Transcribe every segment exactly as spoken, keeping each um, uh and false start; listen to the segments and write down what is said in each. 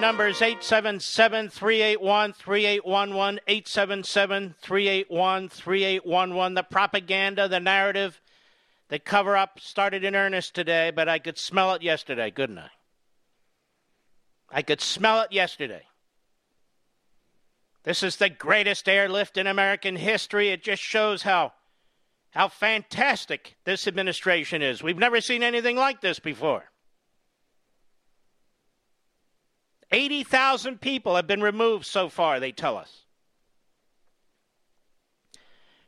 Number is eight seven seven, three eight one, three eight one one, eight seven seven, three eight one, three eight one one. The propaganda, the narrative, the cover-up started in earnest today, but I could smell it yesterday, couldn't I? I could smell it yesterday. This is the greatest airlift in American history. It just shows how, how fantastic this administration is. We've never seen anything like this before. eighty thousand people have been removed so far, they tell us.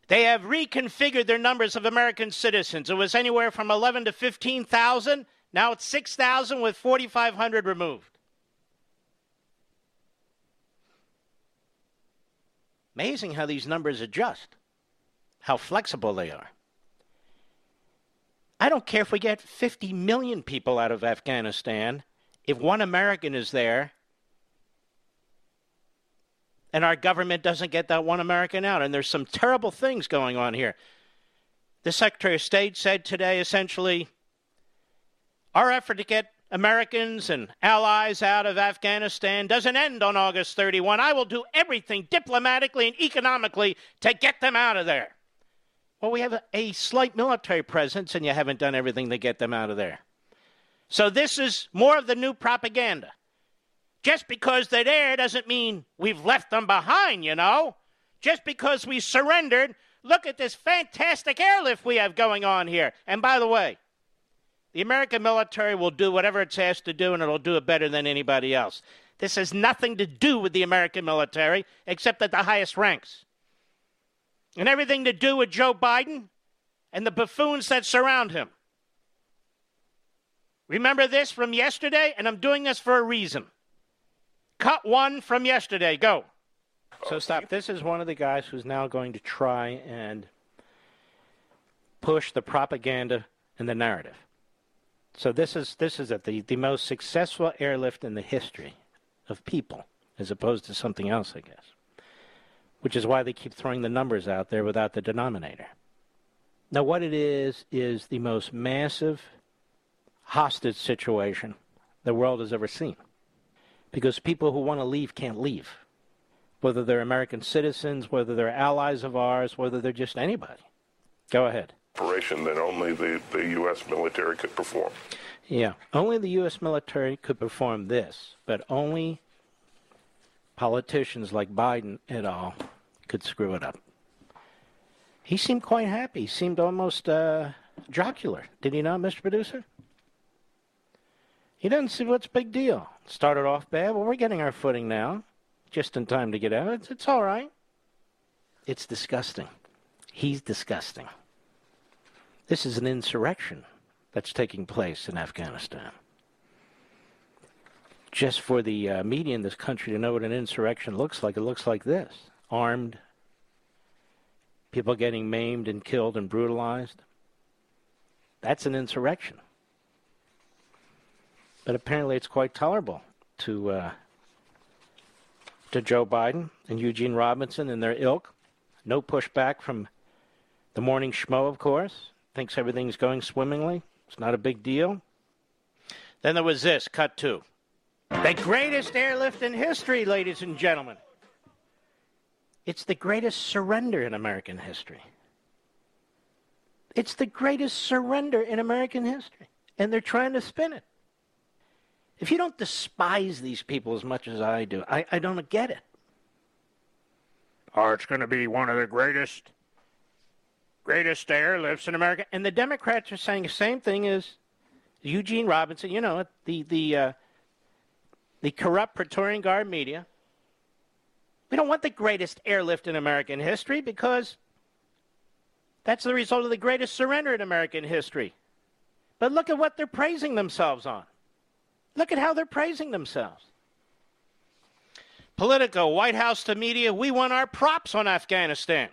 They have reconfigured their numbers of American citizens. It was anywhere from eleven to fifteen thousand. Now it's six thousand with forty-five hundred removed. Amazing how these numbers adjust, how flexible they are. I don't care if we get fifty million people out of Afghanistan. If one American is there and our government doesn't get that one American out, and there's some terrible things going on here. The Secretary of State said today, essentially, our effort to get Americans and allies out of Afghanistan doesn't end on August thirty-first. I will do everything diplomatically and economically to get them out of there. Well, we have a slight military presence, and you haven't done everything to get them out of there. So this is more of the new propaganda. Just because they're there doesn't mean we've left them behind, you know. Just because we surrendered, look at this fantastic airlift we have going on here. And by the way, the American military will do whatever it's asked to do, and it'll do it better than anybody else. This has nothing to do with the American military, except at the highest ranks. And everything to do with Joe Biden and the buffoons that surround him. Remember this from yesterday, and I'm doing this for a reason. Cut one from yesterday. Go. So stop. This is one of the guys who's now going to try and push the propaganda and the narrative. So this is this is it. The, the most successful airlift in the history of people, as opposed to something else, I guess, which is why they keep throwing the numbers out there without the denominator. Now, what it is is the most massive hostage situation the world has ever seen, because people who want to leave can't leave, whether they're American citizens, whether they're allies of ours, whether they're just anybody. Go ahead. Operation that only the, the U S military could perform. Yeah, only the U S military could perform this, but only politicians like Biden et al. Could screw it up. He seemed quite happy. He seemed almost... Uh, jocular, did he not, Mister Producer? He doesn't see what's big deal. Started off bad. Well, we're getting our footing now, just in time to get out. It's, it's all right. It's disgusting. He's disgusting. This is an insurrection that's taking place in Afghanistan. Just for the uh, media in this country to know what an insurrection looks like, it looks like this. Armed, people getting maimed and killed and brutalized. That's an insurrection. But apparently it's quite tolerable to uh, to Joe Biden and Eugene Robinson and their ilk. No pushback from the morning schmo, of course. Thinks everything's going swimmingly. It's not a big deal. Then there was this, cut two. The greatest airlift in history, ladies and gentlemen. It's the greatest surrender in American history. It's the greatest surrender in American history. And they're trying to spin it. If you don't despise these people as much as I do, I, I don't get it. Oh, it's going to be one of the greatest, greatest airlifts in America. And the Democrats are saying the same thing as Eugene Robinson, you know, the, the, uh, the corrupt Praetorian Guard media. We don't want the greatest airlift in American history because that's the result of the greatest surrender in American history. But look at what they're praising themselves on. Look at how they're praising themselves. Politico, White House to media, we want our props on Afghanistan.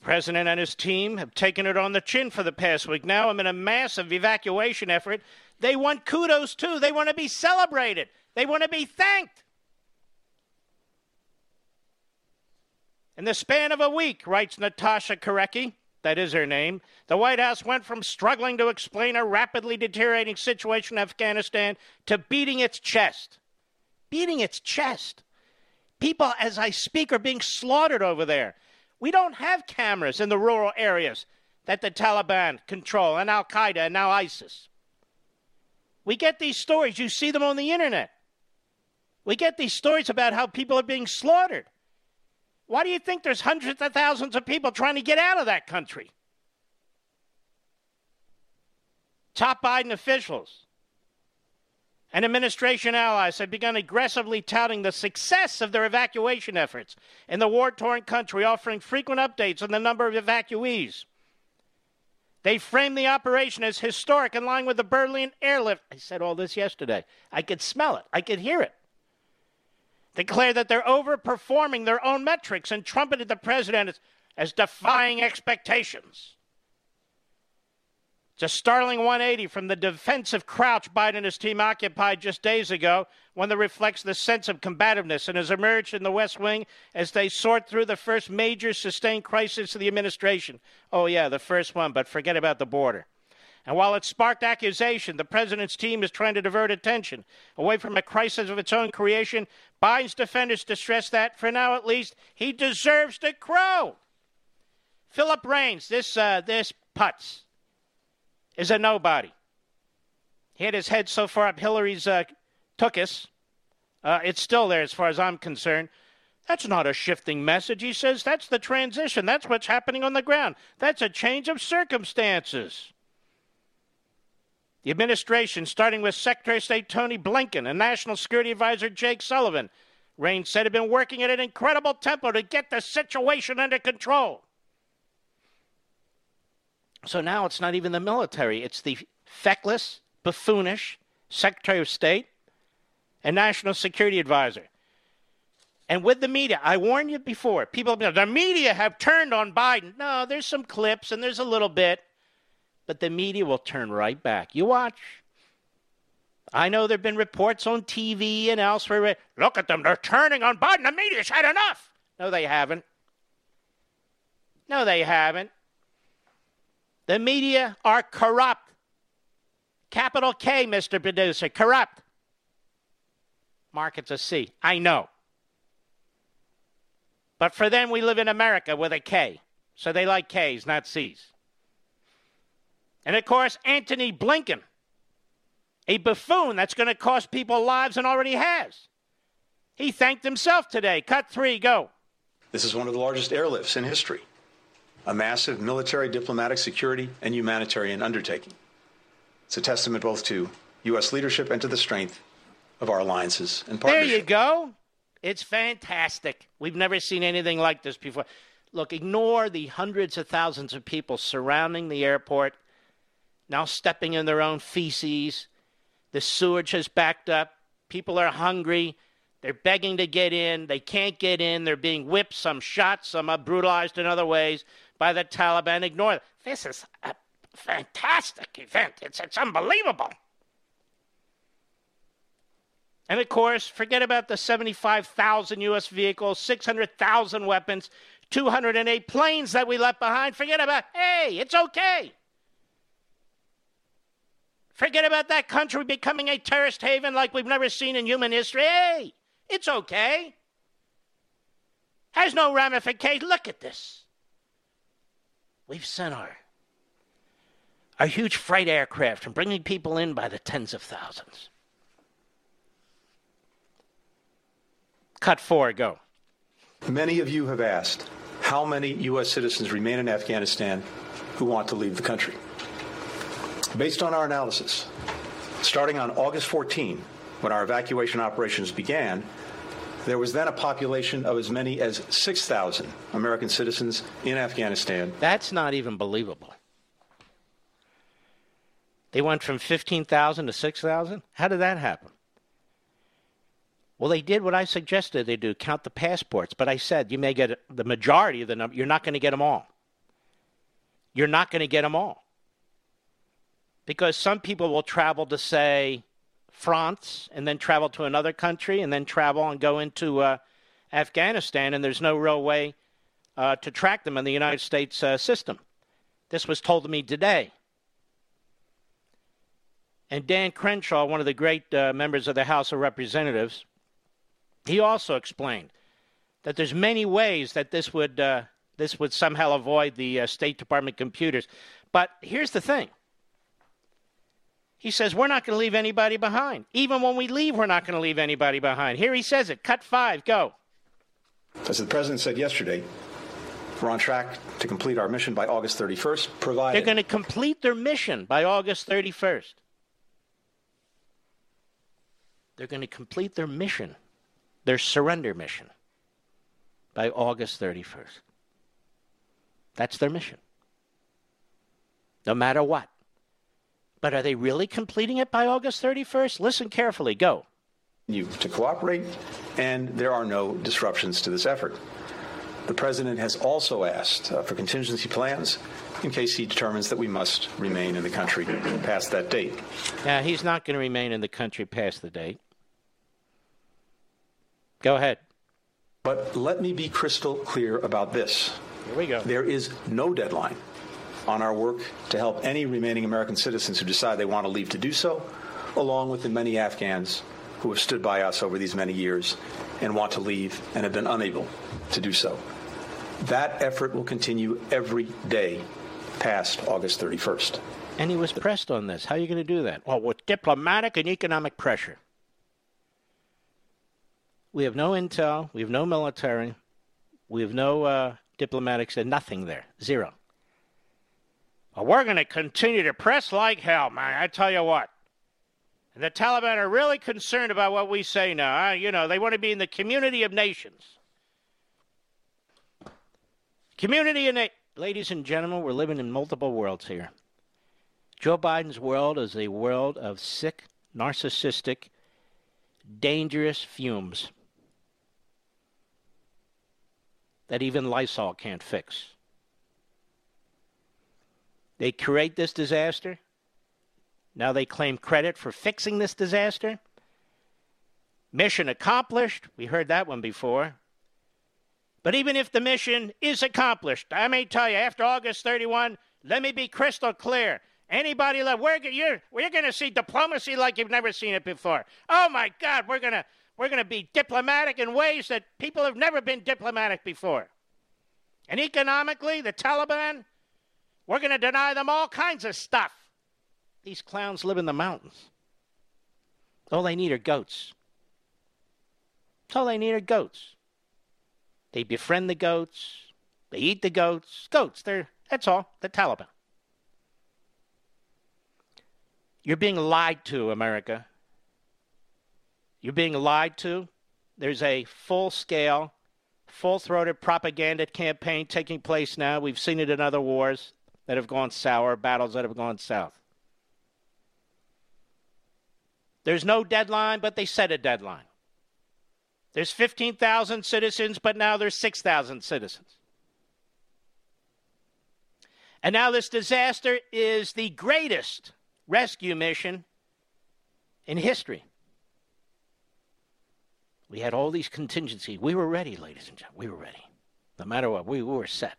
The president and his team have taken it on the chin for the past week. Now I'm in a massive evacuation effort. They want kudos, too. They want to be celebrated. They want to be thanked. In the span of a week, writes Natasha Korecki, that is her name, the White House went from struggling to explain a rapidly deteriorating situation in Afghanistan to beating its chest. Beating its chest. People, as I speak, are being slaughtered over there. We don't have cameras in the rural areas that the Taliban control, and Al-Qaeda, and now ISIS. We get these stories. You see them on the internet. We get these stories about how people are being slaughtered. Why do you think there's hundreds of thousands of people trying to get out of that country? Top Biden officials and administration allies have begun aggressively touting the success of their evacuation efforts in the war-torn country, offering frequent updates on the number of evacuees. They framed the operation as historic, in line with the Berlin airlift. I said all this yesterday. I could smell it. I could hear it. Declare that they're overperforming their own metrics and trumpeted the president as, as defying expectations. It's a startling one eighty from the defensive crouch Biden and his team occupied just days ago, one that reflects the sense of combativeness and has emerged in the West Wing as they sort through the first major sustained crisis of the administration. Oh, yeah, the first one, but forget about the border. And while it sparked accusation, the president's team is trying to divert attention away from a crisis of its own creation. Biden's defenders distress that, for now at least, he deserves to crow. Philip Raines, this, uh, this putz. Is a nobody. He had his head so far up Hillary's uh, tuchus. Uh, it's still there as far as I'm concerned. That's not a shifting message, he says. That's the transition. That's what's happening on the ground. That's a change of circumstances. The administration, starting with Secretary of State Tony Blinken and National Security Advisor Jake Sullivan, Raines said, had been working at an incredible tempo to get the situation under control. So now it's not even the military. It's the feckless, buffoonish Secretary of State and National Security Advisor. And with the media, I warned you before, people, the media have turned on Biden. No, there's some clips and there's a little bit, but the media will turn right back. You watch. I know there have been reports on T V and elsewhere. Look at them. They're turning on Biden. The media's had enough. No, they haven't. No, they haven't. The media are corrupt. Capital K, Mister Producer, corrupt. Market's a C, I know. But for them, we live in America with a K. So they like Ks, not Cs. And of course, Antony Blinken, a buffoon that's going to cost people lives and already has. He thanked himself today. Cut three, go. This is one of the largest airlifts in history. a massive military, diplomatic, security, and humanitarian undertaking. It's a testament both to U S leadership and to the strength of our alliances and partnerships. There you go. It's fantastic. We've never seen anything like this before. Look, ignore the hundreds of thousands of people surrounding the airport, now stepping in their own feces. The sewage has backed up. People are hungry. They're begging to get in. They can't get in. They're being whipped, some shot, some brutalized in other ways by the Taliban. Ignore them. This is a fantastic event. It's, it's unbelievable. And, of course, forget about the seventy-five thousand U S vehicles, six hundred thousand weapons, two hundred eight planes that we left behind. Forget about, hey, it's okay. Forget about that country becoming a terrorist haven like we've never seen in human history. Hey! It's okay. Has no ramification. Look at this. We've sent our, our huge freight aircraft and bringing people in by the tens of thousands. Cut four, go. Many of you have asked how many U S citizens remain in Afghanistan who want to leave the country. Based on our analysis, starting on August fourteenth, when our evacuation operations began, there was then a population of as many as six thousand American citizens in Afghanistan. That's not even believable. They went from fifteen thousand to six thousand? How did that happen? Well, they did what I suggested they do, count the passports. But I said you may get the majority of the number. You're not going to get them all. You're not going to get them all. Because some people will travel to, say, France, and then travel to another country, and then travel and go into uh, Afghanistan, and there's no real way uh, to track them in the United States uh, system. This was told to me today. And Dan Crenshaw, one of the great uh, members of the House of Representatives, he also explained that there's many ways that this would, uh, this would somehow avoid the uh, State Department computers. But here's the thing. He says, we're not going to leave anybody behind. Even when we leave, we're not going to leave anybody behind. Here he says it. Cut five. Go. As the president said yesterday, we're on track to complete our mission by August thirty-first, provided... They're going to complete their mission by August thirty-first. They're going to complete their mission, their surrender mission, by August thirty-first. That's their mission. No matter what. But are they really completing it by August thirty-first? Listen carefully. Go. You to cooperate, and there are no disruptions to this effort. The president has also asked uh, for contingency plans in case he determines that we must remain in the country past that date. Now, he's not going to remain in the country past the date. Go ahead. But let me be crystal clear about this. Here we go. There is no deadline on our work to help any remaining American citizens who decide they want to leave to do so, along with the many Afghans who have stood by us over these many years and want to leave and have been unable to do so. That effort will continue every day past August thirty-first. And he was pressed on this. How are you going to do that? Well, with diplomatic and economic pressure. We have no intel. We have no military. We have no uh, diplomatics and nothing there. Zero. Well, we're going to continue to press like hell, man. I tell you what. The Taliban are really concerned about what we say now. Huh? You know, they want to be in the community of nations. Community of nations. Ladies and gentlemen, we're living in multiple worlds here. Joe Biden's world is a world of sick, narcissistic, dangerous fumes that even Lysol can't fix. They create this disaster. Now they claim credit for fixing this disaster. Mission accomplished. We heard that one before. But even if the mission is accomplished, I may tell you, after August thirty-first, let me be crystal clear. Anybody left, we're, you're, we're going to see diplomacy like you've never seen it before. Oh, my God, we're going to we're going to be diplomatic in ways that people have never been diplomatic before. And economically, the Taliban... We're going to deny them all kinds of stuff. These clowns live in the mountains. All they need are goats. All they need are goats. They befriend the goats. They eat the goats. Goats, they're, that's all. The Taliban. You're being lied to, America. You're being lied to. There's a full-scale, full-throated propaganda campaign taking place now. We've seen it in other wars that have gone sour, battles that have gone south. There's no deadline, but they set a deadline. There's fifteen thousand citizens, but now there's six thousand citizens. And now this disaster is the greatest rescue mission in history. We had all these contingencies. We were ready, ladies and gentlemen. We were ready. No matter what, we were set.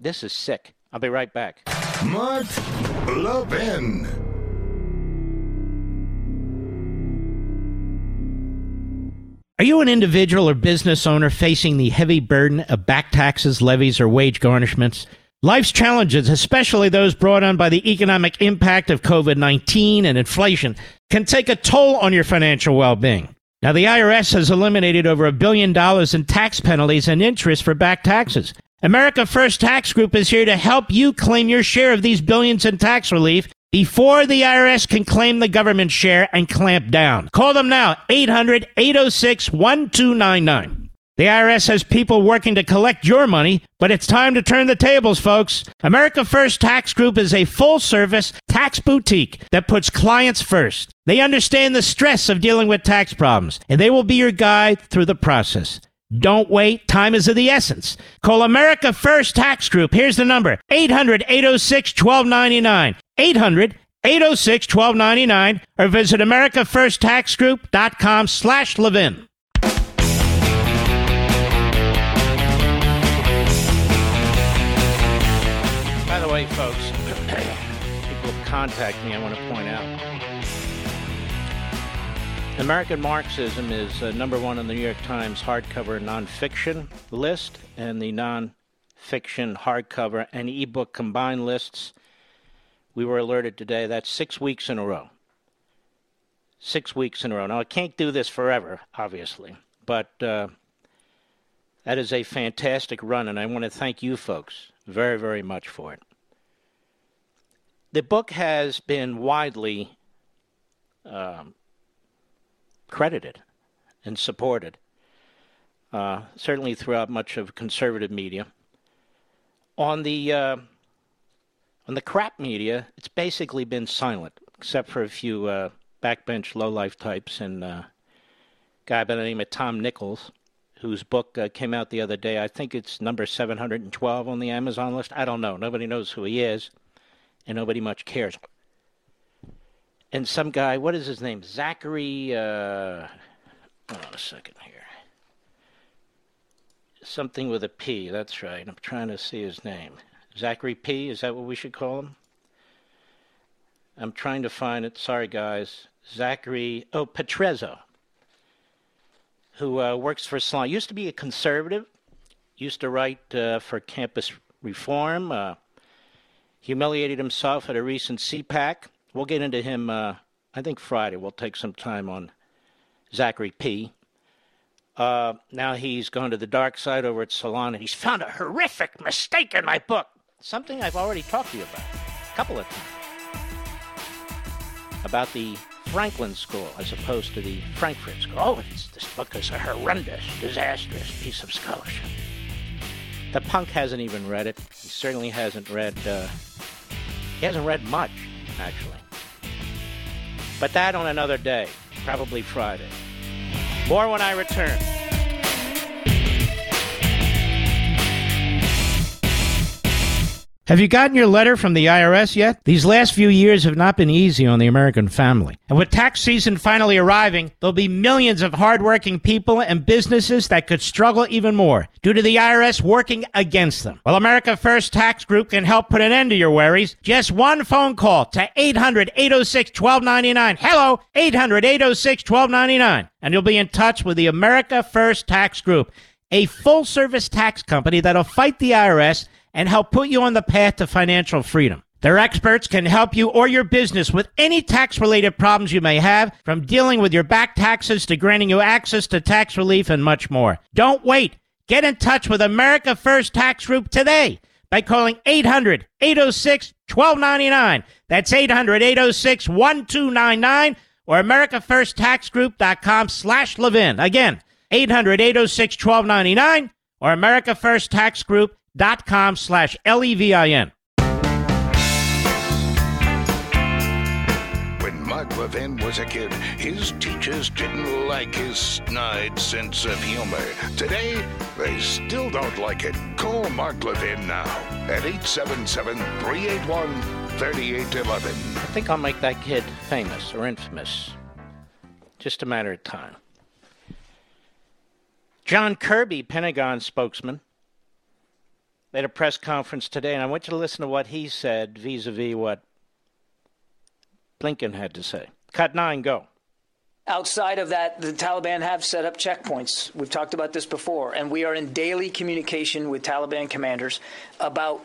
This is sick. I'll be right back. Mark Levin. Are you an individual or business owner facing the heavy burden of back taxes, levies, or wage garnishments? Life's challenges, especially those brought on by the economic impact of COVID nineteen and inflation, can take a toll on your financial well-being. Now, the I R S has eliminated over a billion dollars in tax penalties and interest for back taxes. America First Tax Group is here to help you claim your share of these billions in tax relief before the I R S can claim the government share and clamp down. Call them now, eight hundred, eight oh six, one two nine nine. The I R S has people working to collect your money, but it's time to turn the tables, folks. America First Tax Group is a full-service tax boutique that puts clients first. They understand the stress of dealing with tax problems, and they will be your guide through the process. Don't wait. Time is of the essence. Call America First Tax Group. Here's the number, eight hundred, eight oh six, one two nine nine. eight hundred, eight oh six, one two nine nine, or visit america first tax group dot com slash Levin. By the way, folks, people contact me, I want to point out. American Marxism is uh, number one on the New York Times hardcover nonfiction list, and the nonfiction hardcover and ebook combined lists. We were alerted today. That's six weeks in a row. Six weeks in a row. Now, I can't do this forever, obviously, but uh, that is a fantastic run, and I want to thank you folks very, very much for it. The book has been widely um, credited and supported, uh, certainly throughout much of conservative media. On the... Uh, On the crap media, it's basically been silent, except for a few uh, backbench lowlife types and uh, a guy by the name of Tom Nichols, whose book uh, came out the other day. I think it's number seven hundred twelve on the Amazon list. I don't know. Nobody knows who he is, and nobody much cares. And some guy, what is his name? Zachary, uh, hold on a second here. Something with a P, that's right. I'm trying to see his name. Zachary P., is that what we should call him? I'm trying to find it. Sorry, guys. Zachary, oh, Petrezzo, who uh, works for Salon. Used to be a conservative. Used to write uh, for campus reform. Uh, humiliated himself at a recent C PAC. We'll get into him, uh, I think, Friday. We'll take some time on Zachary P. Uh, now he's gone to the dark side over at Salon, and he's found a horrific mistake in my book. Something I've already talked to you about a couple of times. About the Franklin School as opposed to the Frankfurt School. Oh, it's, this book is a horrendous, disastrous piece of scholarship. The punk hasn't even read it. He certainly hasn't read, uh, he hasn't read much, actually. But that on another day, probably Friday. More when I return. Have you gotten your letter from the I R S yet? These last few years have not been easy on the American family. And with tax season finally arriving, there'll be millions of hardworking people and businesses that could struggle even more due to the I R S working against them. Well, America First Tax Group can help put an end to your worries. Just one phone call to eight hundred, eight oh six, one two nine nine. Hello, eight hundred, eight oh six, one two nine nine. And you'll be in touch with the America First Tax Group, a full-service tax company that'll fight the I R S and help put you on the path to financial freedom. Their experts can help you or your business with any tax-related problems you may have, from dealing with your back taxes to granting you access to tax relief and much more. Don't wait. Get in touch with America First Tax Group today by calling eight hundred, eight oh six, one two nine nine. That's eight hundred, eight oh six, one two nine nine or americafirst tax group dot com slash Levin. Again, eight hundred, eight oh six, one two nine nine or americafirst tax group dot com slash L E V I N. Mark Levin was a kid, his teachers didn't like his snide sense of humor. Today, they still don't like it. Call Mark Levin now at eight seven seven, three eight one, three eight one one. I think I'll make that kid famous or infamous. Just a matter of time. John Kirby, Pentagon spokesman, made a press conference today, and I want you to listen to what he said vis-a-vis what Blinken had to say. Cut nine, go. Outside of that, the Taliban have set up checkpoints. We've talked about this before, and we are in daily communication with Taliban commanders about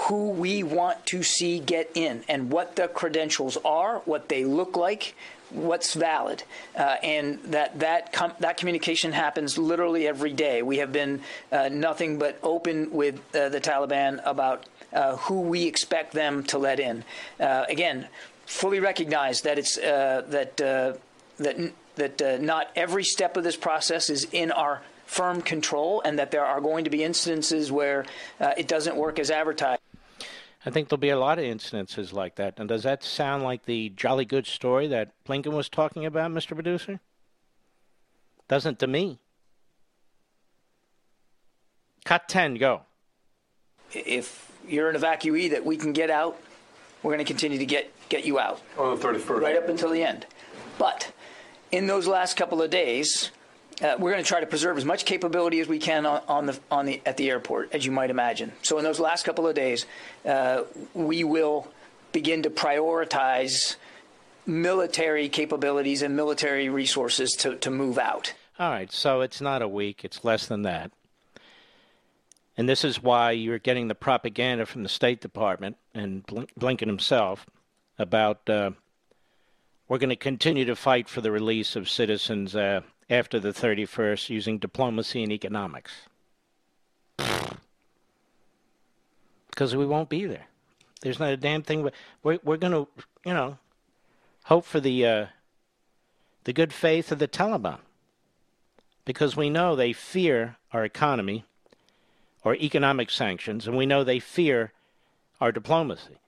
who we want to see get in and what the credentials are, what they look like, what's valid, uh, and that that com- that communication happens literally every day. We have been uh, nothing but open with uh, the Taliban about uh, who we expect them to let in. Uh, again, fully recognize that it's uh, that uh, that that uh, not every step of this process is in our firm control, and that there are going to be instances where uh, it doesn't work as advertised. I think there'll be a lot of instances like that. And does that sound like the jolly good story that Blinken was talking about, Mister Producer? Doesn't to me. Cut ten, go. If you're an evacuee that we can get out, we're going to continue to get, get you out. On the thirty-first. Right up until the end. But in those last couple of days, uh, we're going to try to preserve as much capability as we can on, on the on the at the airport, as you might imagine. So in those last couple of days, uh, we will begin to prioritize military capabilities and military resources to, to move out. All right. So it's not a week. It's less than that. And this is why you're getting the propaganda from the State Department and Blinken himself about uh, we're going to continue to fight for the release of citizens uh, after the thirty-first using diplomacy and economics. Because we won't be there. There's not a damn thing. We're, we're going to, you know, hope for the uh, the good faith of the Taliban. Because we know they fear our economy or economic sanctions, and we know they fear our diplomacy.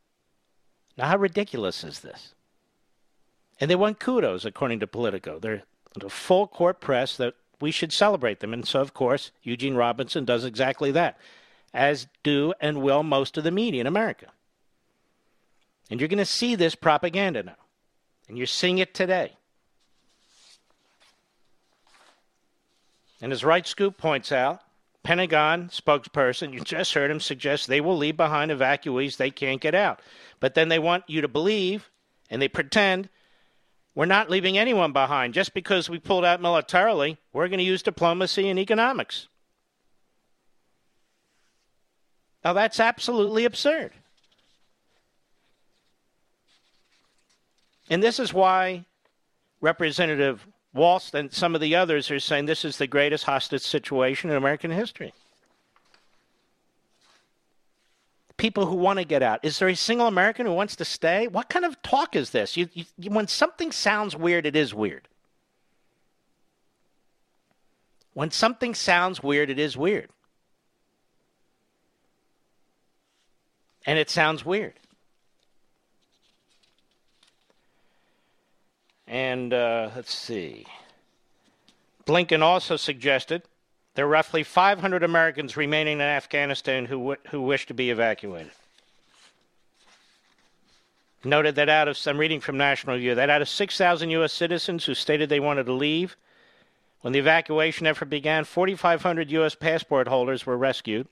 Now, how ridiculous is this? And they want kudos, according to Politico. They're the full court press that we should celebrate them. And so, of course, Eugene Robinson does exactly that, as do and will most of the media in America. And you're going to see this propaganda now. And you're seeing it today. And as Right Scoop points out, Pentagon spokesperson, you just heard him suggest they will leave behind evacuees they can't get out. But then they want you to believe, and they pretend, we're not leaving anyone behind. Just because we pulled out militarily, we're going to use diplomacy and economics. Now, that's absolutely absurd. And this is why Representative Waltz and some of the others are saying this is the greatest hostage situation in American history. People who want to get out. Is there a single American who wants to stay? What kind of talk is this? You, you, when something sounds weird, it is weird. When something sounds weird, it is weird. And it sounds weird. And uh, let's see. Blinken also suggested there are roughly five hundred Americans remaining in Afghanistan who w- who wish to be evacuated. Noted that out of, I'm reading from National Review, that out of six thousand U S citizens who stated they wanted to leave, when the evacuation effort began, four thousand five hundred U S passport holders were rescued,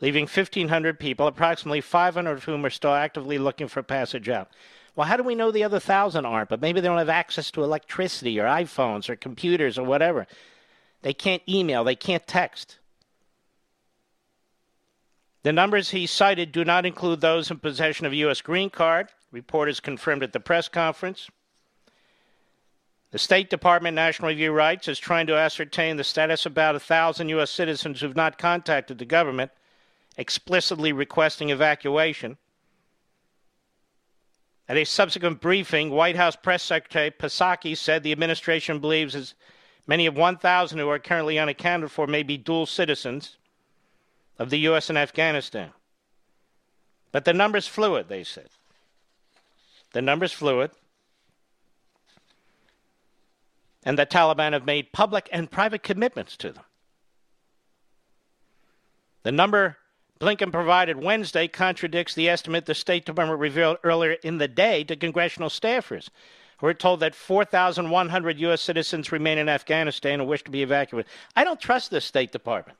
leaving fifteen hundred people, approximately five hundred of whom are still actively looking for passage out. Well, how do we know the other thousand aren't? But maybe they don't have access to electricity or iPhones or computers or whatever. They can't email. They can't text. The numbers he cited do not include those in possession of a U S green card, reporters confirmed at the press conference. The State Department National Review writes is trying to ascertain the status of about one thousand U S citizens who have not contacted the government, explicitly requesting evacuation. At a subsequent briefing, White House Press Secretary Psaki said the administration believes as many of one thousand who are currently unaccounted for may be dual citizens of the U S and Afghanistan. But the number's fluid, they said. The number's fluid. And the Taliban have made public and private commitments to them. The number Blinken provided Wednesday contradicts the estimate the State Department revealed earlier in the day to congressional staffers, who were told that four thousand one hundred U S citizens remain in Afghanistan and wish to be evacuated. I don't trust this State Department.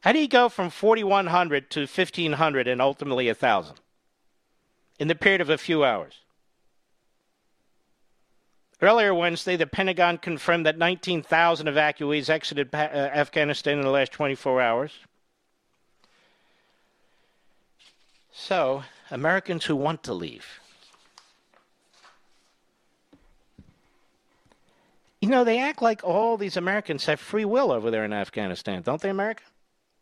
How do you go from four thousand one hundred to fifteen hundred and ultimately one thousand in the period of a few hours? Earlier Wednesday, the Pentagon confirmed that nineteen thousand evacuees exited pa- uh, Afghanistan in the last twenty-four hours. So, Americans who want to leave. You know, they act like all these Americans have free will over there in Afghanistan, don't they, America?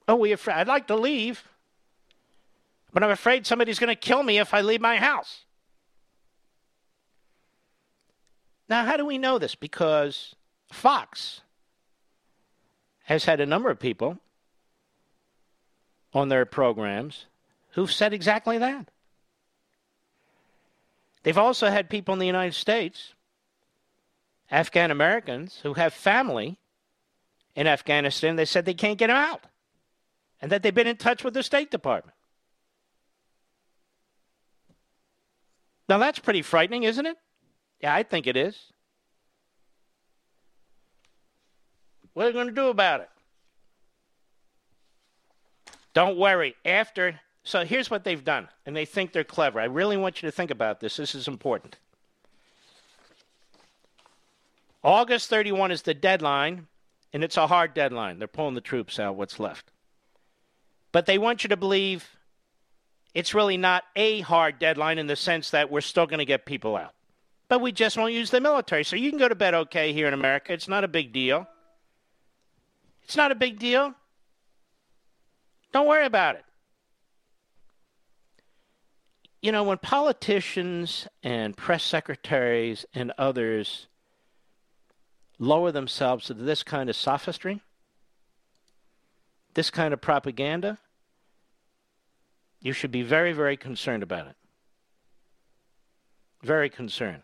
Oh, we afraid. I'd like to leave, but I'm afraid somebody's going to kill me if I leave my house. Now, how do we know this? Because Fox has had a number of people on their programs who've said exactly that. They've also had people in the United States, Afghan Americans, who have family in Afghanistan. They said they can't get them out and that they've been in touch with the State Department. Now, that's pretty frightening, isn't it? Yeah, I think it is. What are we going to do about it? Don't worry. After, so here's what they've done, and they think they're clever. I really want you to think about this. This is important. August thirty-first is the deadline, and it's a hard deadline. They're pulling the troops out, what's left. But they want you to believe it's really not a hard deadline in the sense that we're still going to get people out. But we just won't use the military. So you can go to bed okay here in America. It's not a big deal. It's not a big deal. Don't worry about it. You know, when politicians and press secretaries and others lower themselves to this kind of sophistry, this kind of propaganda, you should be very, very concerned about it. Very concerned.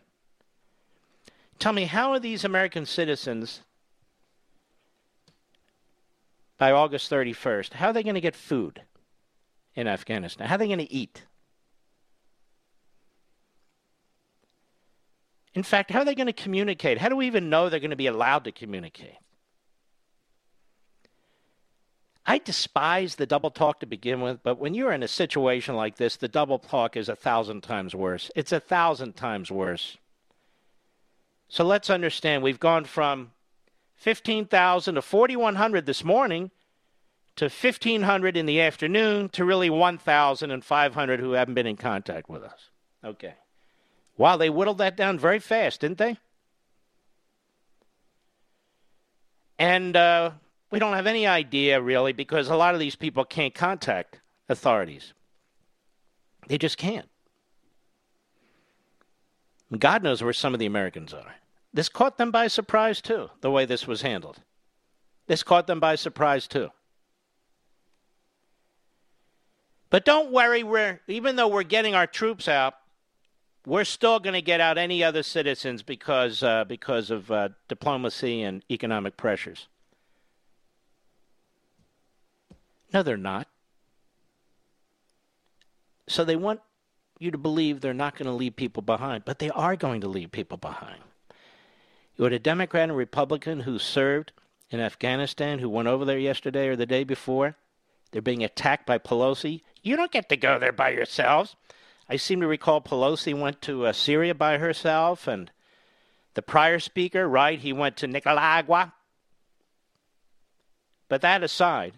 Tell me, how are these American citizens, by August thirty-first, how are they going to get food in Afghanistan? How are they going to eat? In fact, how are they going to communicate? How do we even know they're going to be allowed to communicate? I despise the double talk to begin with, but when you're in a situation like this, the double talk is a thousand times worse. It's a thousand times worse. So let's understand, we've gone from fifteen thousand to four thousand one hundred this morning to fifteen hundred in the afternoon to really one thousand five hundred who haven't been in contact with us. Okay. Wow, they whittled that down very fast, didn't they? And uh, we don't have any idea, really, because a lot of these people can't contact authorities. They just can't. God knows where some of the Americans are. This caught them by surprise, too, the way this was handled. This caught them by surprise, too. But don't worry, we're, even though we're getting our troops out, we're still going to get out any other citizens because, uh, because of uh, diplomacy and economic pressures. No, they're not. So they want you to believe they're not going to leave people behind, but they are going to leave people behind. You had a Democrat and Republican who served in Afghanistan, who went over there yesterday or the day before. They're being attacked by Pelosi. You don't get to go there by yourselves. I seem to recall Pelosi went to uh, Syria by herself, and the prior speaker, right, he went to Nicaragua. But that aside,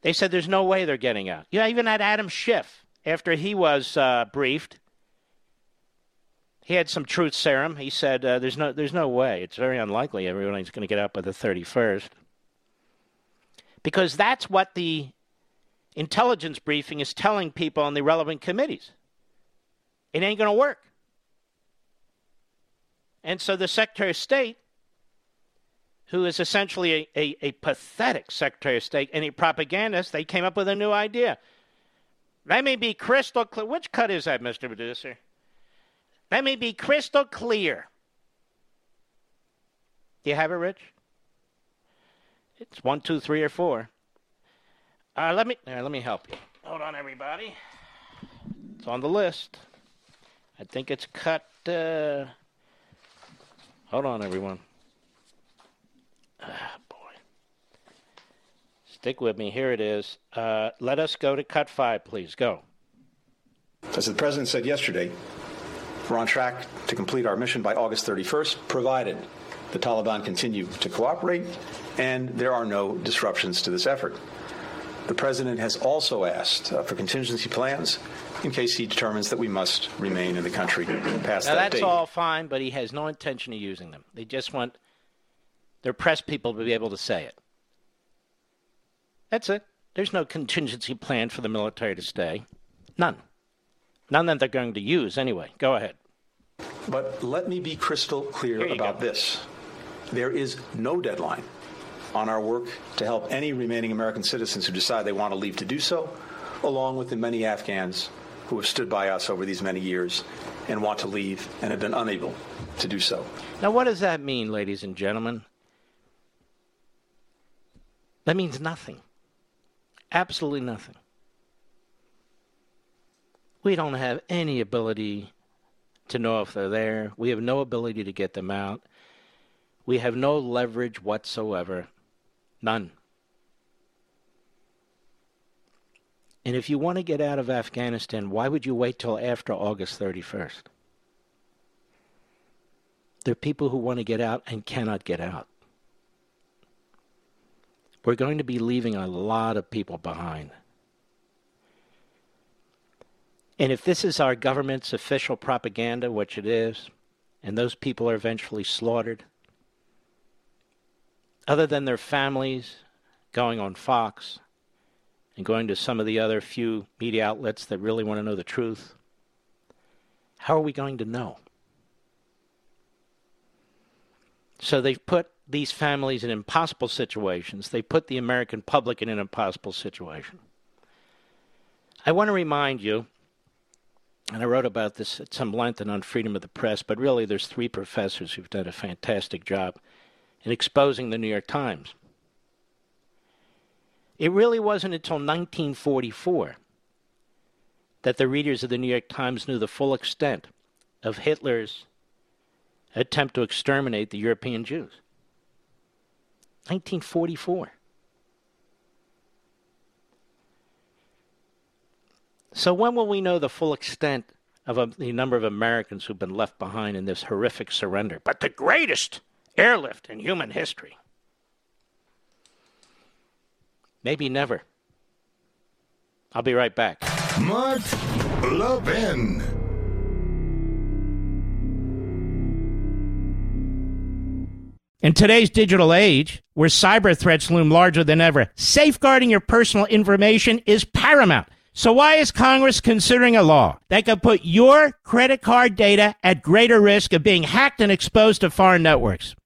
they said there's no way they're getting out. You know, even had Adam Schiff, after he was uh, briefed, He had some truth serum. He said, uh, there's no there's no way. It's very unlikely everyone's going to get up by the thirty-first. Because that's what the intelligence briefing is telling people on the relevant committees. It ain't going to work. And so the Secretary of State, who is essentially a, a, a pathetic Secretary of State and a propagandist, they came up with a new idea. That may be crystal clear. Which cut is that, Mister Producer? That may be crystal clear. Do you have it, Rich? It's one, two, three, or four. Uh, let me uh, let me help you. Hold on, everybody. It's on the list. I think it's cut. Uh... Hold on, everyone. Ah, boy. Stick with me. Here it is. Uh, let us go to cut five, please. Go. As the president said yesterday, we're on track to complete our mission by August thirty-first, provided the Taliban continue to cooperate and there are no disruptions to this effort. The president has also asked uh, for contingency plans in case he determines that we must remain in the country past now, that date. That's all fine, but he has no intention of using them. They just want their press people to be able to say it. That's it. There's no contingency plan for the military to stay. None. None that they're going to use anyway. Go ahead. But let me be crystal clear about go. this. There is no deadline on our work to help any remaining American citizens who decide they want to leave to do so, along with the many Afghans who have stood by us over these many years and want to leave and have been unable to do so. Now, what does that mean, ladies and gentlemen? That means nothing. Absolutely nothing. We don't have any ability to know if they're there. We have no ability to get them out. We have no leverage whatsoever. None. And if you want to get out of Afghanistan, why would you wait till after August thirty-first? There are people who want to get out and cannot get out. We're going to be leaving a lot of people behind. And if this is our government's official propaganda, which it is, and those people are eventually slaughtered, other than their families going on Fox and going to some of the other few media outlets that really want to know the truth, how are we going to know? So they've put these families in impossible situations. They put the American public in an impossible situation. I want to remind you, and I wrote about this at some length and on Freedom of the Press, but really there's three professors who've done a fantastic job in exposing the New York Times. It really wasn't until nineteen forty-four that the readers of the New York Times knew the full extent of Hitler's attempt to exterminate the European Jews. nineteen forty-four. So when will we know the full extent of a, the number of Americans who've been left behind in this horrific surrender, but the greatest airlift in human history? Maybe never. I'll be right back. Mark Levin. In today's digital age, where cyber threats loom larger than ever, safeguarding your personal information is paramount. So why is Congress considering a law that could put your credit card data at greater risk of being hacked and exposed to foreign networks?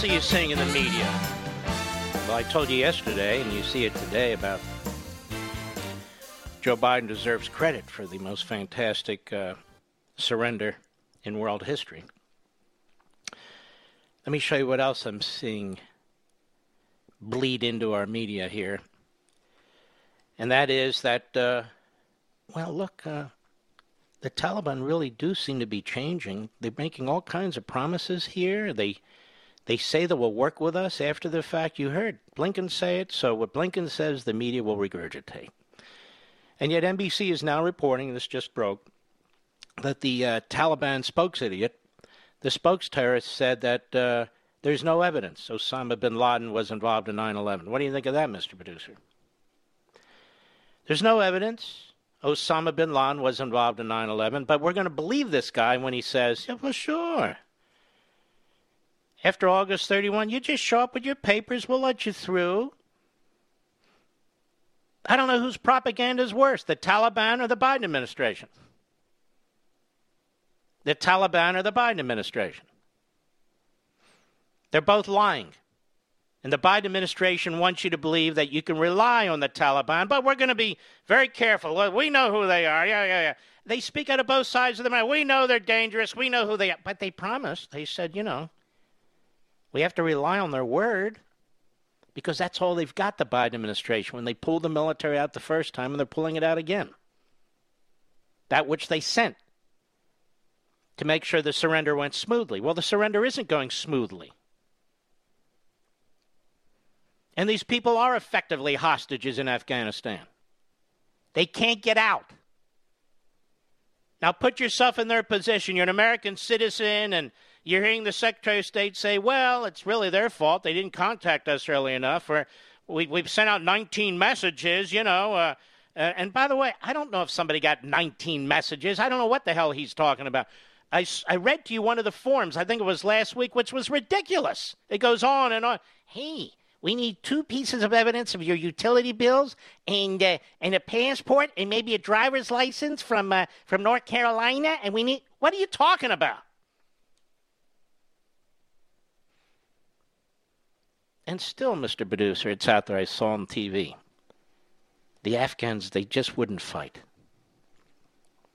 Pelosi is saying in the media, well, I told you yesterday, and you see it today, about Joe Biden deserves credit for the most fantastic uh, surrender in world history. Let me show you what else I'm seeing bleed into our media here. And that is that, uh, well, look, uh, the Taliban really do seem to be changing. They're making all kinds of promises here. They they say they will work with us after the fact. You heard Blinken say it, so what Blinken says, the media will regurgitate. And yet N B C is now reporting, this just broke, that the uh, Taliban spokesidiot, the spokesterrorist, said that uh, there's no evidence Osama bin Laden was involved in nine eleven. What do you think of that, Mister Producer? There's no evidence Osama bin Laden was involved in nine eleven, but we're going to believe this guy when he says, yeah, for sure. After August thirty-first, you just show up with your papers, we'll let you through. I don't know whose propaganda is worse, the Taliban or the Biden administration. The Taliban or the Biden administration. They're both lying. And the Biden administration wants you to believe that you can rely on the Taliban, but we're going to be very careful. We know who they are. Yeah, yeah, yeah. They speak out of both sides of the mouth. We know they're dangerous. We know who they are. But they promised. They said, you know, we have to rely on their word because that's all they've got, the Biden administration. When they pulled the military out the first time and they're pulling it out again. That which they sent to make sure the surrender went smoothly. Well, the surrender isn't going smoothly. And these people are effectively hostages in Afghanistan. They can't get out. Now put yourself in their position. You're an American citizen, and you're hearing the Secretary of State say, well, it's really their fault. They didn't contact us early enough, or we, we've sent out nineteen messages, you know. Uh, uh, and by the way, I don't know if somebody got nineteen messages. I don't know what the hell he's talking about. I, I read to you one of the forms, I think it was last week, which was ridiculous. It goes on and on. Hey. We need two pieces of evidence of your utility bills and uh, and a passport and maybe a driver's license from uh, from North Carolina. And we need – what are you talking about? And still, Mister Producer, it's out there. I saw on T V. The Afghans, they just wouldn't fight.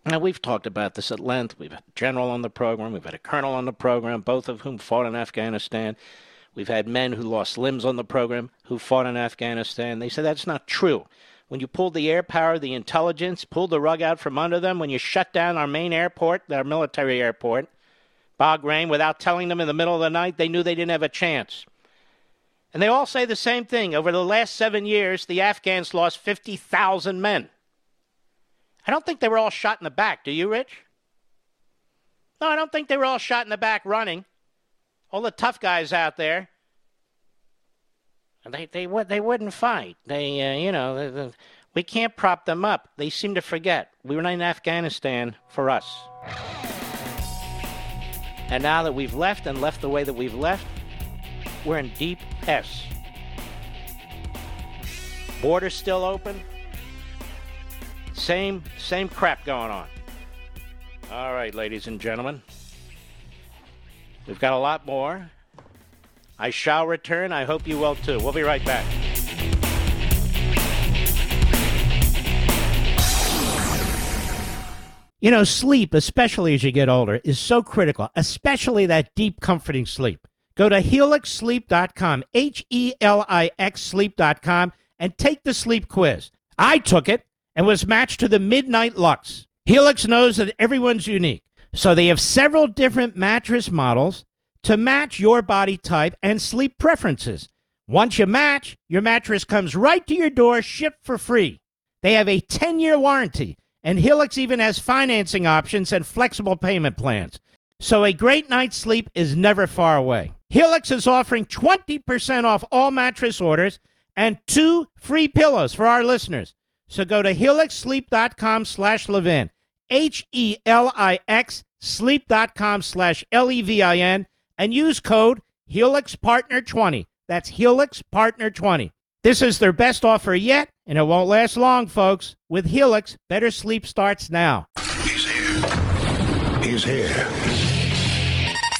Now, we've talked about this at length. We've had a general on the program. We've had a colonel on the program, both of whom fought in Afghanistan. We've had men who lost limbs on the program who fought in Afghanistan. They said that's not true. When you pulled the air power, the intelligence, pulled the rug out from under them, when you shut down our main airport, our military airport, Baghrain, without telling them in the middle of the night, they knew they didn't have a chance. And they all say the same thing. Over the last seven years, the Afghans lost fifty thousand men. I don't think they were all shot in the back. Do you, Rich? No, I don't think they were all shot in the back running. All the tough guys out there, they they would they wouldn't fight. They uh, you know they, they, we can't prop them up. They seem to forget we were not in Afghanistan for us. And now that we've left and left the way that we've left, we're in deep S. Borders still open. Same same crap going on. All right, ladies and gentlemen. We've got a lot more. I shall return. I hope you will, too. We'll be right back. You know, sleep, especially as you get older, is so critical, especially that deep, comforting sleep. Go to helix sleep dot com, H E L I X sleep dot com, and take the sleep quiz. I took it and was matched to the Midnight Lux. Helix knows that everyone's unique. So they have several different mattress models to match your body type and sleep preferences. Once you match, your mattress comes right to your door, shipped for free. They have a ten-year warranty, and Helix even has financing options and flexible payment plans. So a great night's sleep is never far away. Helix is offering twenty percent off all mattress orders and two free pillows for our listeners. So go to helix sleep dot com slash Levin. H E L I X sleep dot com slash L E V I N and use code Helix Partner twenty. That's Helix Partner twenty. This is their best offer yet, and it won't last long, folks. With Helix, better sleep starts now. He's here. He's here.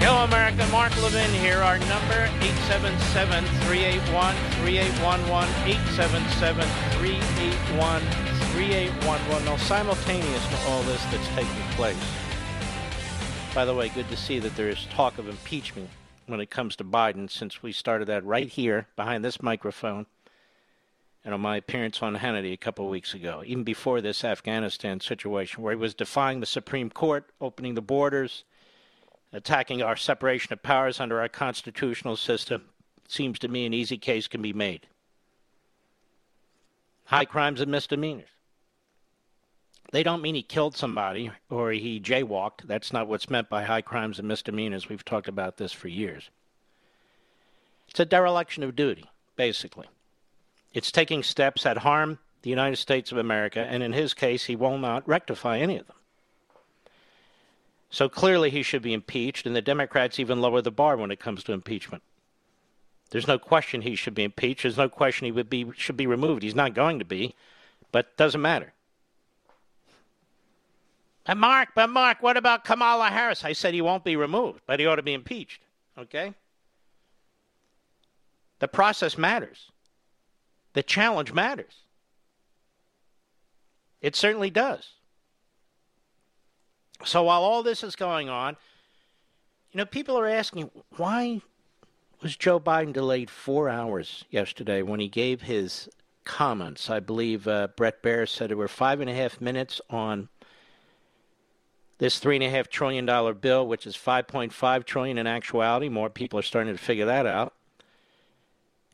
Hello, America. Mark Levin here. Our number, eight seven seven, three eight one, three eight one one, eight seven seven, three eight one, three eight one one. three eight one one. No, simultaneous to all this that's taking place. By the way, good to see that there is talk of impeachment when it comes to Biden, since we started that right here behind this microphone and on my appearance on Hannity a couple of weeks ago, even before this Afghanistan situation where he was defying the Supreme Court, opening the borders, attacking our separation of powers under our constitutional system. It seems to me an easy case can be made. High crimes and misdemeanors. They don't mean he killed somebody or he jaywalked. That's not what's meant by high crimes and misdemeanors. We've talked about this for years. It's a dereliction of duty, basically. It's taking steps that harm the United States of America, and in his case, he will not rectify any of them. So clearly he should be impeached, and the Democrats even lower the bar when it comes to impeachment. There's no question he should be impeached. There's no question he would be should be removed. He's not going to be, but it doesn't matter. But Mark, but Mark, what about Kamala Harris? I said he won't be removed, but he ought to be impeached, okay? The process matters. The challenge matters. It certainly does. So while all this is going on, you know, people are asking, why was Joe Biden delayed four hours yesterday when he gave his comments? I believe uh, Brett Baer said there were five and a half minutes on this three point five trillion dollars bill, which is five point five trillion dollars in actuality. More people are starting to figure that out.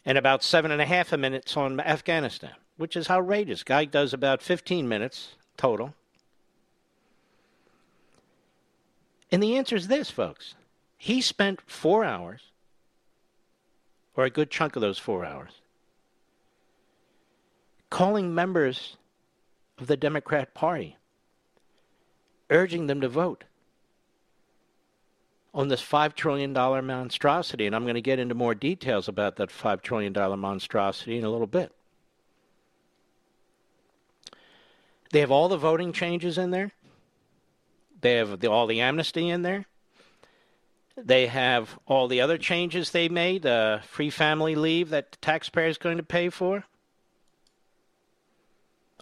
And about seven and a half minutes on Afghanistan, which is outrageous. Guy does about fifteen minutes total. And the answer is this, folks. He spent four hours, or a good chunk of those four hours, calling members of the Democrat Party, urging them to vote on this five trillion dollars monstrosity. And I'm going to get into more details about that five trillion dollars monstrosity in a little bit. They have all the voting changes in there. They have the, all the amnesty in there. They have all the other changes they made, uh, free family leave that the taxpayer is going to pay for.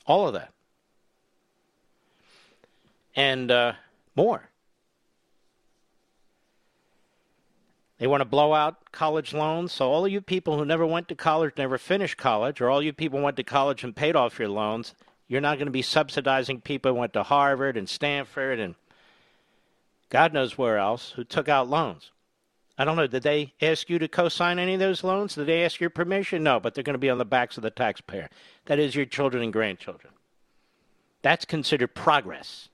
All of that. And uh, more. They want to blow out college loans. So all of you people who never went to college, never finished college, or all you people who went to college and paid off your loans, you're not going to be subsidizing people who went to Harvard and Stanford and God knows where else who took out loans. I don't know. Did they ask you to co-sign any of those loans? Did they ask your permission? No, but they're going to be on the backs of the taxpayer. That is your children and grandchildren. That's considered progress,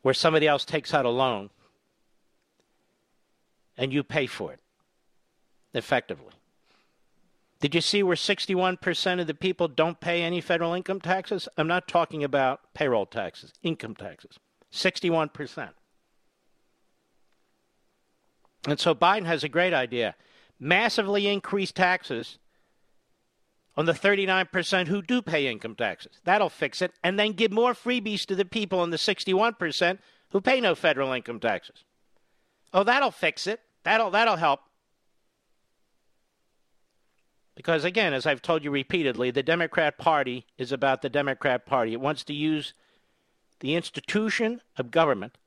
where somebody else takes out a loan and you pay for it, effectively. Did you see where sixty-one percent of the people don't pay any federal income taxes? I'm not talking about payroll taxes, income taxes. sixty-one percent. And so Biden has a great idea. Massively increase taxes on the thirty-nine percent who do pay income taxes. That'll fix it. And then give more freebies to the people in the sixty-one percent who pay no federal income taxes. Oh, that'll fix it. That'll, that'll help. Because, again, as I've told you repeatedly, the Democrat Party is about the Democrat Party. It wants to use the institution of government,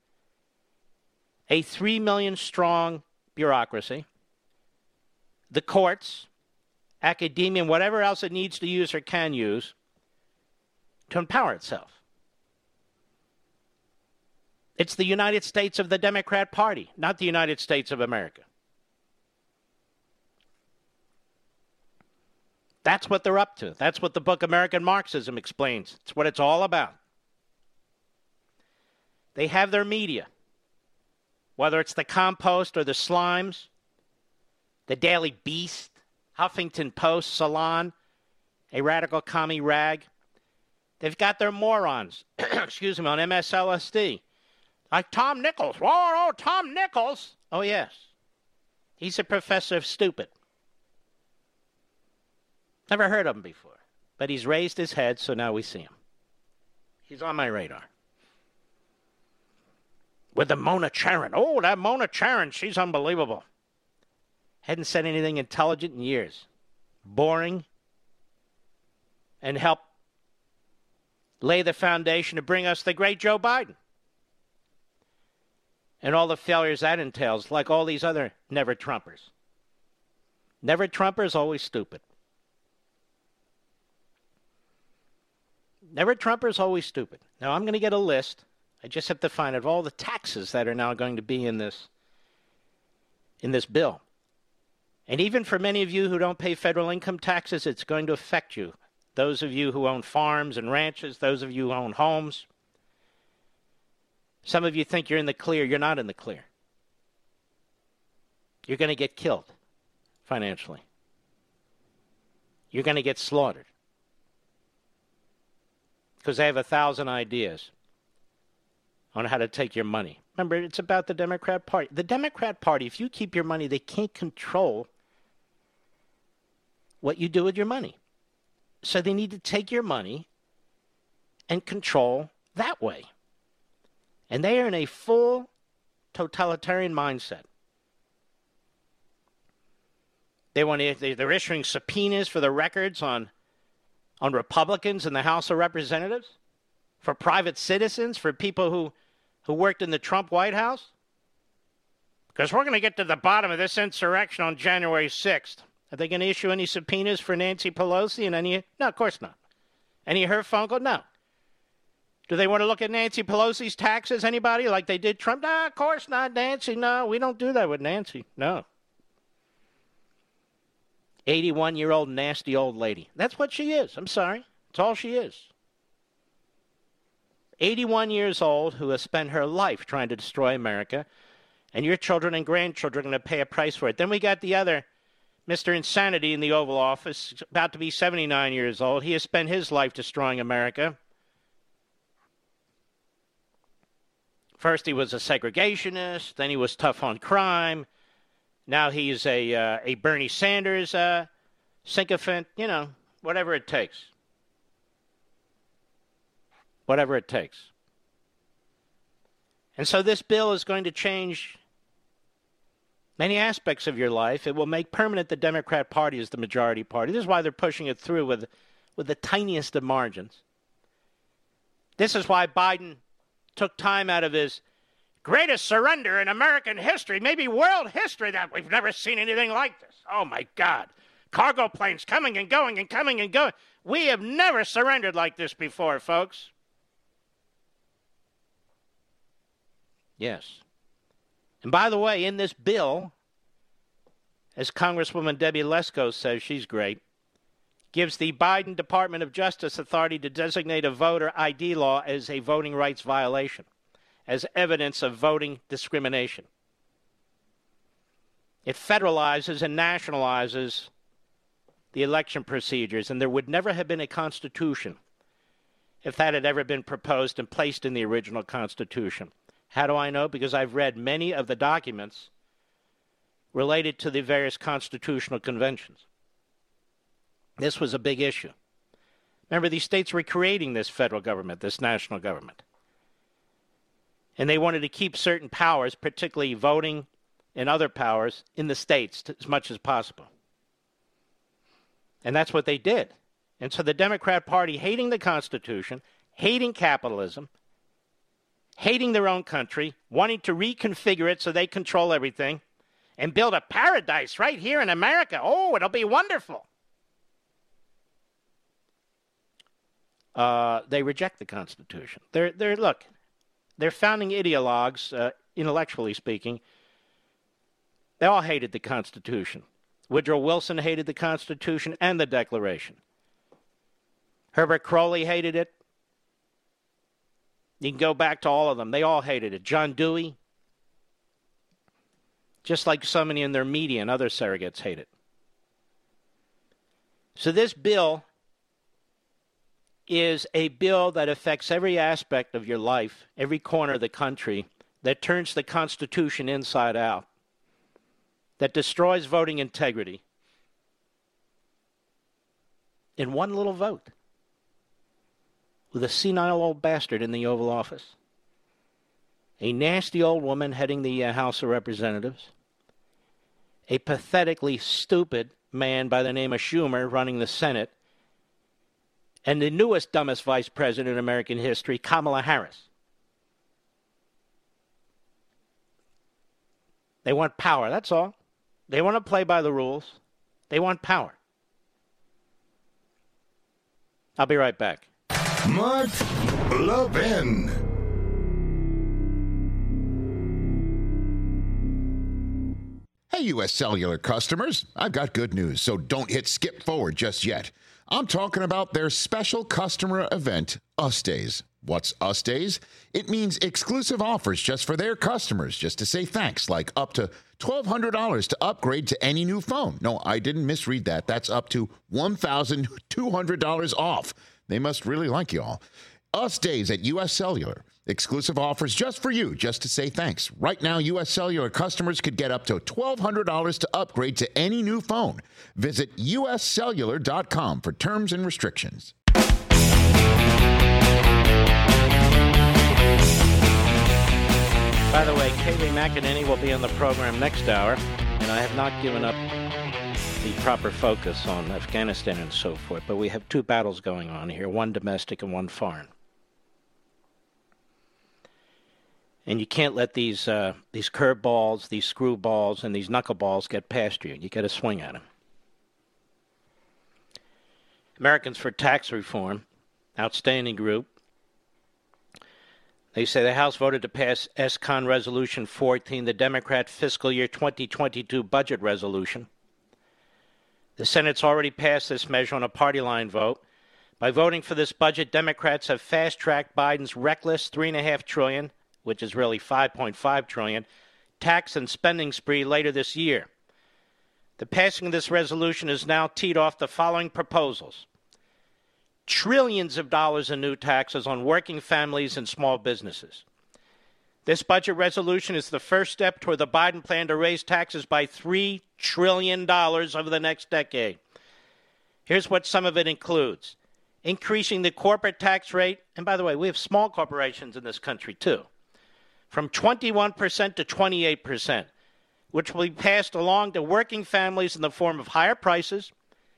a three million strong bureaucracy, the courts, academia, and whatever else it needs to use or can use to empower itself. It's the United States of the Democrat Party, not the United States of America. That's what they're up to. That's what the book American Marxism explains. It's what it's all about. They have their media, whether it's the Compost or the Slimes, the Daily Beast, Huffington Post, Salon, a radical commie rag. They've got their morons, excuse me, on M S L S D. Like Tom Nichols. Whoa, oh, Tom Nichols. Oh, yes. He's a professor of stupid. Never heard of him before. But he's raised his head, so now we see him. He's on my radar. With the Mona Charon. Oh, that Mona Charon, she's unbelievable. Hadn't said anything intelligent in years. Boring. And helped lay the foundation to bring us the great Joe Biden. And all the failures that entails, like all these other never-Trumpers. Never-Trumpers, always stupid. Never-Trumpers, always stupid. Now, I'm going to get a list. I just have to find out all the taxes that are now going to be in this in this bill. And even for many of you who don't pay federal income taxes, it's going to affect you. Those of you who own farms and ranches, those of you who own homes. Some of you think you're in the clear. You're not in the clear. You're going to get killed financially. You're going to get slaughtered. Because they have a thousand ideas on how to take your money. Remember, it's about the Democrat Party. The Democrat Party, if you keep your money, they can't control what you do with your money. So they need to take your money and control that way. And they are in a full totalitarian mindset. They want to, they're issuing subpoenas for the records on, on Republicans in the House of Representatives, for private citizens, for people who, who worked in the Trump White House. Because we're going to get to the bottom of this insurrection on January sixth. Are they going to issue any subpoenas for Nancy Pelosi and any? No, of course not. Any of her phone calls? No. Do they want to look at Nancy Pelosi's taxes, anybody, like they did Trump? No, of course not, Nancy. No, we don't do that with Nancy. No. eighty-one-year-old nasty old lady. That's what she is. I'm sorry. That's all she is. eighty-one years old who has spent her life trying to destroy America, and your children and grandchildren are going to pay a price for it. Then we got the other Mister Insanity in the Oval Office, about to be seventy-nine years old. He has spent his life destroying America. First he was a segregationist, then he was tough on crime. Now he's a, uh, a Bernie Sanders uh, sycophant, you know, whatever it takes. Whatever it takes. And so this bill is going to change many aspects of your life. It will make permanent the Democrat Party as the majority party. This is why they're pushing it through with, with the tiniest of margins. This is why Biden took time out of his greatest surrender in American history, maybe world history, that we've never seen anything like this. Oh, my God. Cargo planes coming and going and coming and going. We have never surrendered like this before, folks. Yes. And by the way, in this bill, as Congresswoman Debbie Lesko says, she's great, gives the Biden Department of Justice authority to designate a voter I D law as a voting rights violation, as evidence of voting discrimination. It federalizes and nationalizes the election procedures, and there would never have been a constitution if that had ever been proposed and placed in the original Constitution. How do I know? Because I've read many of the documents related to the various constitutional conventions. This was a big issue. Remember, these states were creating this federal government, this national government. And they wanted to keep certain powers, particularly voting and other powers, in the states as much as possible. And that's what they did. And so the Democrat Party, hating the Constitution, hating capitalism, hating their own country, wanting to reconfigure it so they control everything, and build a paradise right here in America. Oh, it'll be wonderful. Uh, they reject the Constitution. They're, they're look, they're founding ideologues, uh, intellectually speaking. They all hated the Constitution. Woodrow Wilson hated the Constitution and the Declaration. Herbert Crowley hated it. You can go back to all of them. They all hated it. John Dewey, just like so many in their media and other surrogates, hate it. So this bill is a bill that affects every aspect of your life, every corner of the country, that turns the Constitution inside out, that destroys voting integrity in one little vote with a senile old bastard in the Oval Office, a nasty old woman heading the House of Representatives, a pathetically stupid man by the name of Schumer running the Senate, and the newest, dumbest vice president in American history, Kamala Harris. They want power, that's all. They want to play by the rules. They want power. I'll be right back. Mark Levin. Hey, U S. Cellular customers, I've got good news, so don't hit skip forward just yet. I'm talking about their special customer event, Us Days. What's Us Days? It means exclusive offers just for their customers, just to say thanks, like up to twelve hundred dollars to upgrade to any new phone. No, I didn't misread that. That's up to twelve hundred dollars off. They must really like you all. Us Days at U S. Cellular. Exclusive offers just for you, just to say thanks. Right now, U S. Cellular customers could get up to twelve hundred dollars to upgrade to any new phone. Visit U S cellular dot com for terms and restrictions. By the way, Kayleigh McEnany will be on the program next hour, and I have not given up the proper focus on Afghanistan and so forth, but we have two battles going on here, one domestic and one foreign. And you can't let these uh, these curveballs, these screwballs, and these knuckleballs get past you. You got to swing at them. Americans for Tax Reform, outstanding group. They say the House voted to pass S C O N Resolution fourteen, the Democrat Fiscal Year twenty twenty-two Budget Resolution. The Senate's already passed this measure on a party line vote. By voting for this budget, Democrats have fast-tracked Biden's reckless three point five trillion dollars, which is really five point five trillion dollars, tax and spending spree later this year. The passing of this resolution has now teed off the following proposals. Trillions of dollars in new taxes on working families and small businesses. This budget resolution is the first step toward the Biden plan to raise taxes by three trillion dollars over the next decade. Here's what some of it includes. Increasing the corporate tax rate, and by the way, we have small corporations in this country too, from twenty-one percent to twenty-eight percent, which will be passed along to working families in the form of higher prices,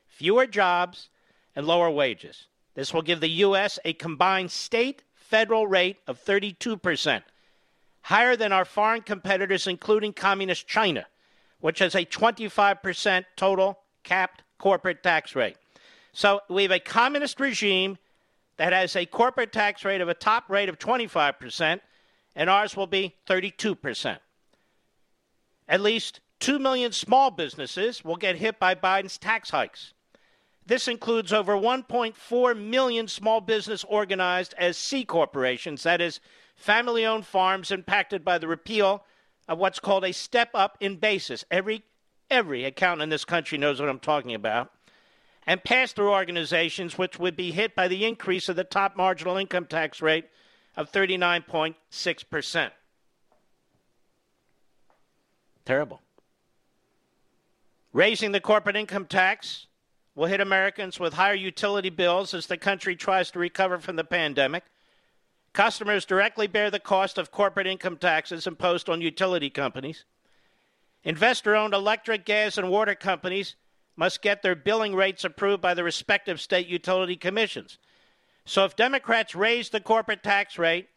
fewer jobs, and lower wages. This will give the U S a combined state-federal rate of thirty-two percent, higher than our foreign competitors, including Communist China, which has a twenty-five percent total capped corporate tax rate. So we have a communist regime that has a corporate tax rate of a top rate of twenty-five percent, and ours will be thirty-two percent. At least two million small businesses will get hit by Biden's tax hikes. This includes over one point four million small business organized as C corporations, that is, family-owned farms impacted by the repeal of what's called a step-up in basis. Every, every accountant in this country knows what I'm talking about. And pass-through organizations, which would be hit by the increase of the top marginal income tax rate of thirty-nine point six percent. Terrible. Raising the corporate income tax will hit Americans with higher utility bills as the country tries to recover from the pandemic. Customers directly bear the cost of corporate income taxes imposed on utility companies. Investor-owned electric, gas, and water companies must get their billing rates approved by the respective state utility commissions. So if Democrats raise the corporate tax rate,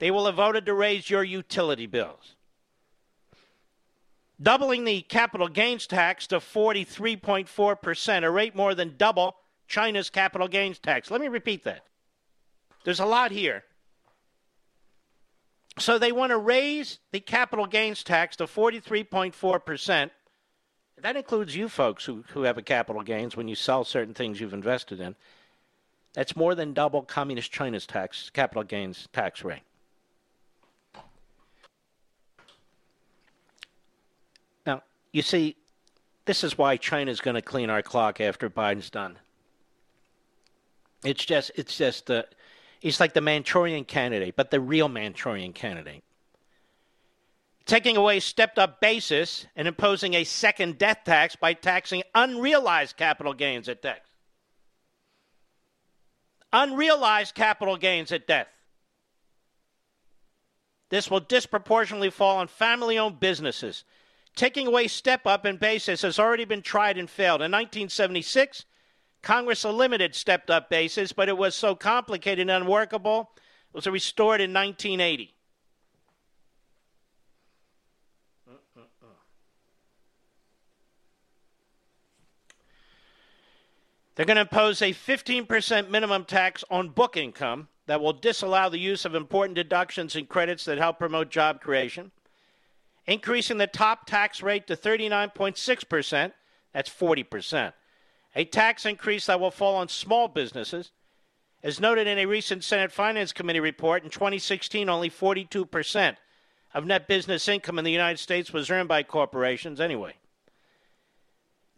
they will have voted to raise your utility bills. Doubling the capital gains tax to forty-three point four percent, a rate more than double China's capital gains tax. Let me repeat that. There's a lot here. So they want to raise the capital gains tax to forty-three point four percent. That includes you folks who, who have a capital gains when you sell certain things you've invested in. That's more than double Communist China's tax, capital gains tax rate. Now, you see, this is why China's going to clean our clock after Biden's done. It's just, it's just, uh, it's like the Manchurian candidate, but the real Manchurian candidate. Taking away stepped-up basis and imposing a second death tax by taxing unrealized capital gains at death. Unrealized capital gains at death. This will disproportionately fall on family-owned businesses. Taking away step-up in basis has already been tried and failed. In nineteen seventy-six, Congress eliminated stepped-up basis, but it was so complicated and unworkable, it was restored in nineteen eighty. They're going to impose a fifteen percent minimum tax on book income that will disallow the use of important deductions and credits that help promote job creation, increasing the top tax rate to thirty-nine point six percent. That's forty percent. A tax increase that will fall on small businesses. As noted in a recent Senate Finance Committee report, in twenty sixteen, only forty-two percent of net business income in the United States was earned by corporations anyway.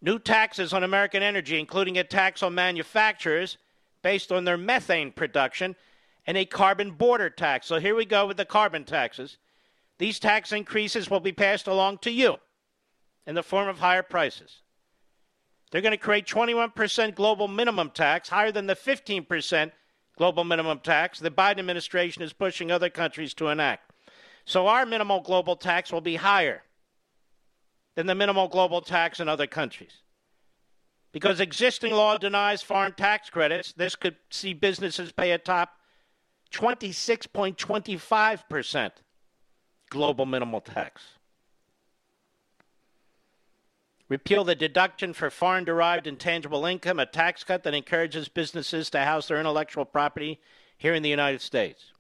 New taxes on American energy, including a tax on manufacturers based on their methane production and a carbon border tax. So here we go with the carbon taxes. These tax increases will be passed along to you in the form of higher prices. They're going to create twenty-one percent global minimum tax, higher than the fifteen percent global minimum tax the Biden administration is pushing other countries to enact. So our minimal global tax will be higher than the minimal global tax in other countries. Because existing law denies foreign tax credits, this could see businesses pay a top twenty-six point two five percent global minimal tax. Repeal the deduction for foreign-derived intangible income, a tax cut that encourages businesses to house their intellectual property here in the United States.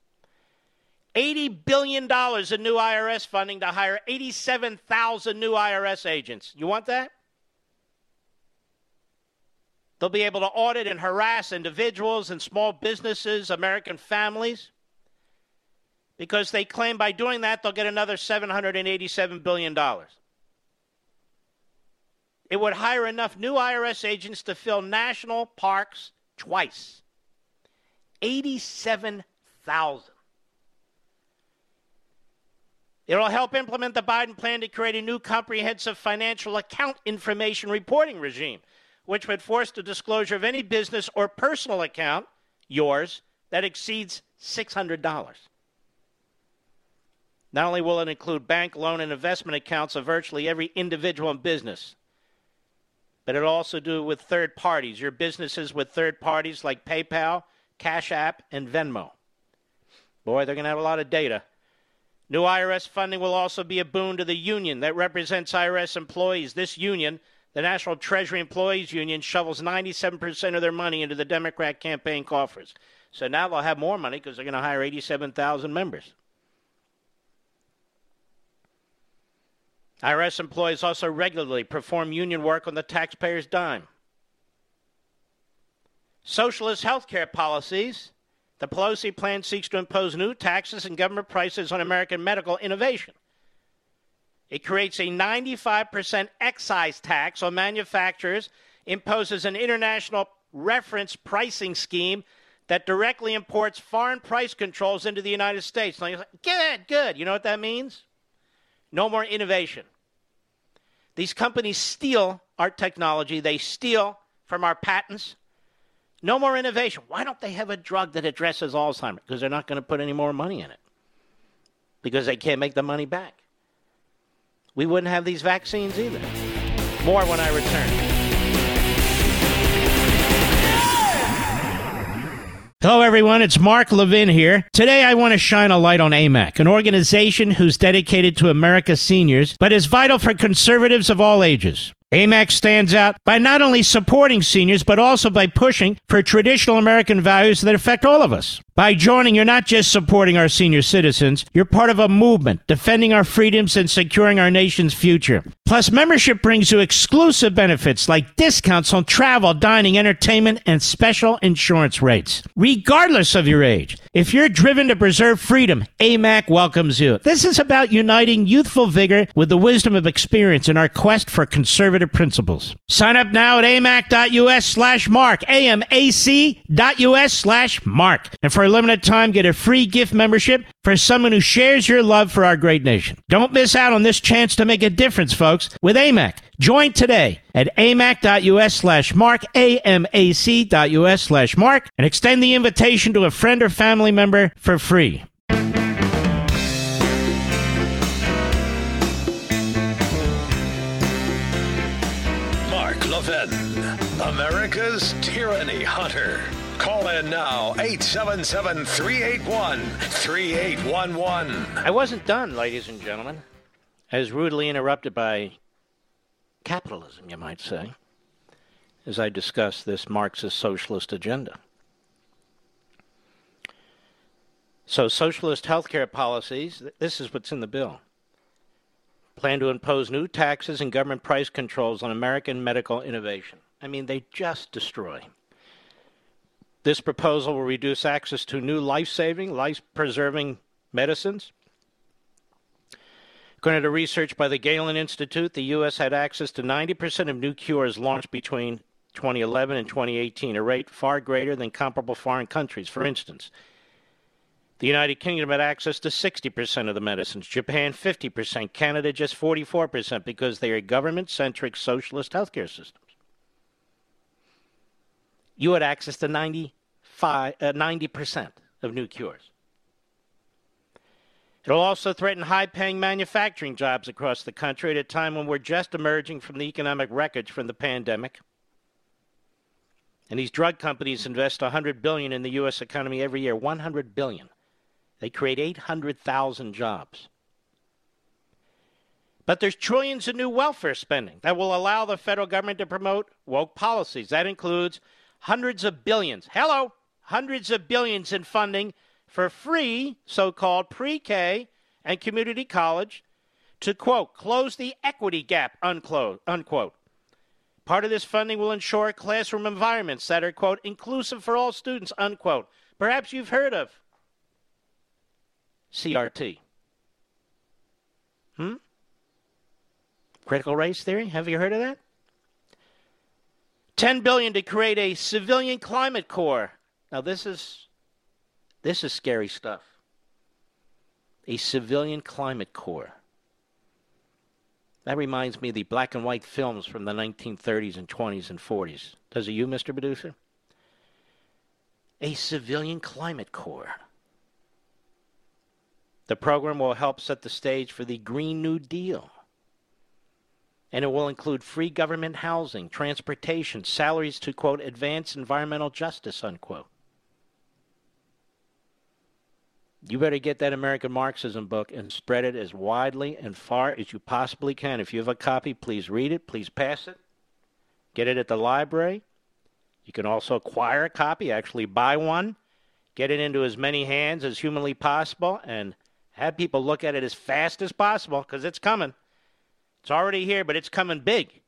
eighty billion dollars in new I R S funding to hire eighty-seven thousand new I R S agents. You want that? They'll be able to audit and harass individuals and small businesses, American families, because they claim by doing that they'll get another seven hundred eighty-seven billion dollars. It would hire enough new I R S agents to fill national parks twice. eighty-seven thousand. It will help implement the Biden plan to create a new comprehensive financial account information reporting regime, which would force the disclosure of any business or personal account, yours, that exceeds six hundred dollars. Not only will it include bank, loan, and investment accounts of virtually every individual and business, but it will also do with third parties, your businesses with third parties like PayPal, Cash App, and Venmo. Boy, they're going to have a lot of data. New I R S funding will also be a boon to the union that represents I R S employees. This union, the National Treasury Employees Union, shovels ninety-seven percent of their money into the Democrat campaign coffers. So now they'll have more money because they're going to hire eighty-seven thousand members. I R S employees also regularly perform union work on the taxpayer's dime. Socialist health care policies. The Pelosi plan seeks to impose new taxes and government prices on American medical innovation. It creates a ninety-five percent excise tax on manufacturers, imposes an international reference pricing scheme that directly imports foreign price controls into the United States. Now you're like, good, good. You know what that means? No more innovation. These companies steal our technology. They steal from our patents. No more innovation. Why don't they have a drug that addresses Alzheimer's? Because they're not going to put any more money in it. Because they can't make the money back. We wouldn't have these vaccines either. More when I return. Hello, everyone. It's Mark Levin here. Today, I want to shine a light on A M A C, an organization who's dedicated to America's seniors, but is vital for conservatives of all ages. A M A C stands out by not only supporting seniors, but also by pushing for traditional American values that affect all of us. By joining, you're not just supporting our senior citizens, you're part of a movement, defending our freedoms and securing our nation's future. Plus, membership brings you exclusive benefits like discounts on travel, dining, entertainment, and special insurance rates, regardless of your age. If you're driven to preserve freedom, A M A C welcomes you. This is about uniting youthful vigor with the wisdom of experience in our quest for conservative principles. Sign up now at amac.us slash mark, amac.us slash mark. And for a limited time, get a free gift membership for someone who shares your love for our great nation. Don't miss out on this chance to make a difference, folks, with A M A C. Join today at amac.us slash mark, amac.us slash mark, and extend the invitation to a friend or family member for free. Mark Levin, America's tyranny hunter. Call in now, eight seven seven, three eight one, three eight one one. I wasn't done, ladies and gentlemen. I was rudely interrupted by capitalism, you might say, as I discussed this Marxist socialist agenda. So socialist healthcare policies, this is what's in the bill. Plan to impose new taxes and government price controls on American medical innovation. I mean, they just destroy. This proposal will reduce access to new life-saving, life-preserving medicines. According to research by the Galen Institute, the U S had access to ninety percent of new cures launched between twenty eleven and twenty eighteen, a rate far greater than comparable foreign countries. For instance, the United Kingdom had access to sixty percent of the medicines, Japan fifty percent, Canada just forty-four percent, because they are government-centric socialist healthcare systems. You had access to ninety-five, uh, ninety percent of new cures. It will also threaten high-paying manufacturing jobs across the country at a time when we're just emerging from the economic wreckage from the pandemic. And these drug companies invest one hundred billion dollars in the U S economy every year, one hundred billion dollars. They create eight hundred thousand jobs. But there's trillions in new welfare spending that will allow the federal government to promote woke policies. That includes hundreds of billions, hello, hundreds of billions in funding for free so-called pre-K and community college to, quote, close the equity gap, unquote, unquote. Part of this funding will ensure classroom environments that are, quote, inclusive for all students, unquote. Perhaps you've heard of C R T. Hmm? Critical race theory, have you heard of that? ten billion dollars to create a civilian climate corps. Now, this is this is scary stuff. A civilian climate corps. That reminds me of the black and white films from the nineteen thirties and twenties and forties. Does it you, Mister Producer? A civilian climate corps. The program will help set the stage for the Green New Deal. And it will include free government housing, transportation, salaries to, quote, advance environmental justice, unquote. You better get that American Marxism book and spread it as widely and far as you possibly can. If you have a copy, please read it. Please pass it. Get it at the library. You can also acquire a copy, actually buy one. Get it into as many hands as humanly possible and have people look at it as fast as possible because it's coming. It's already here, but it's coming big.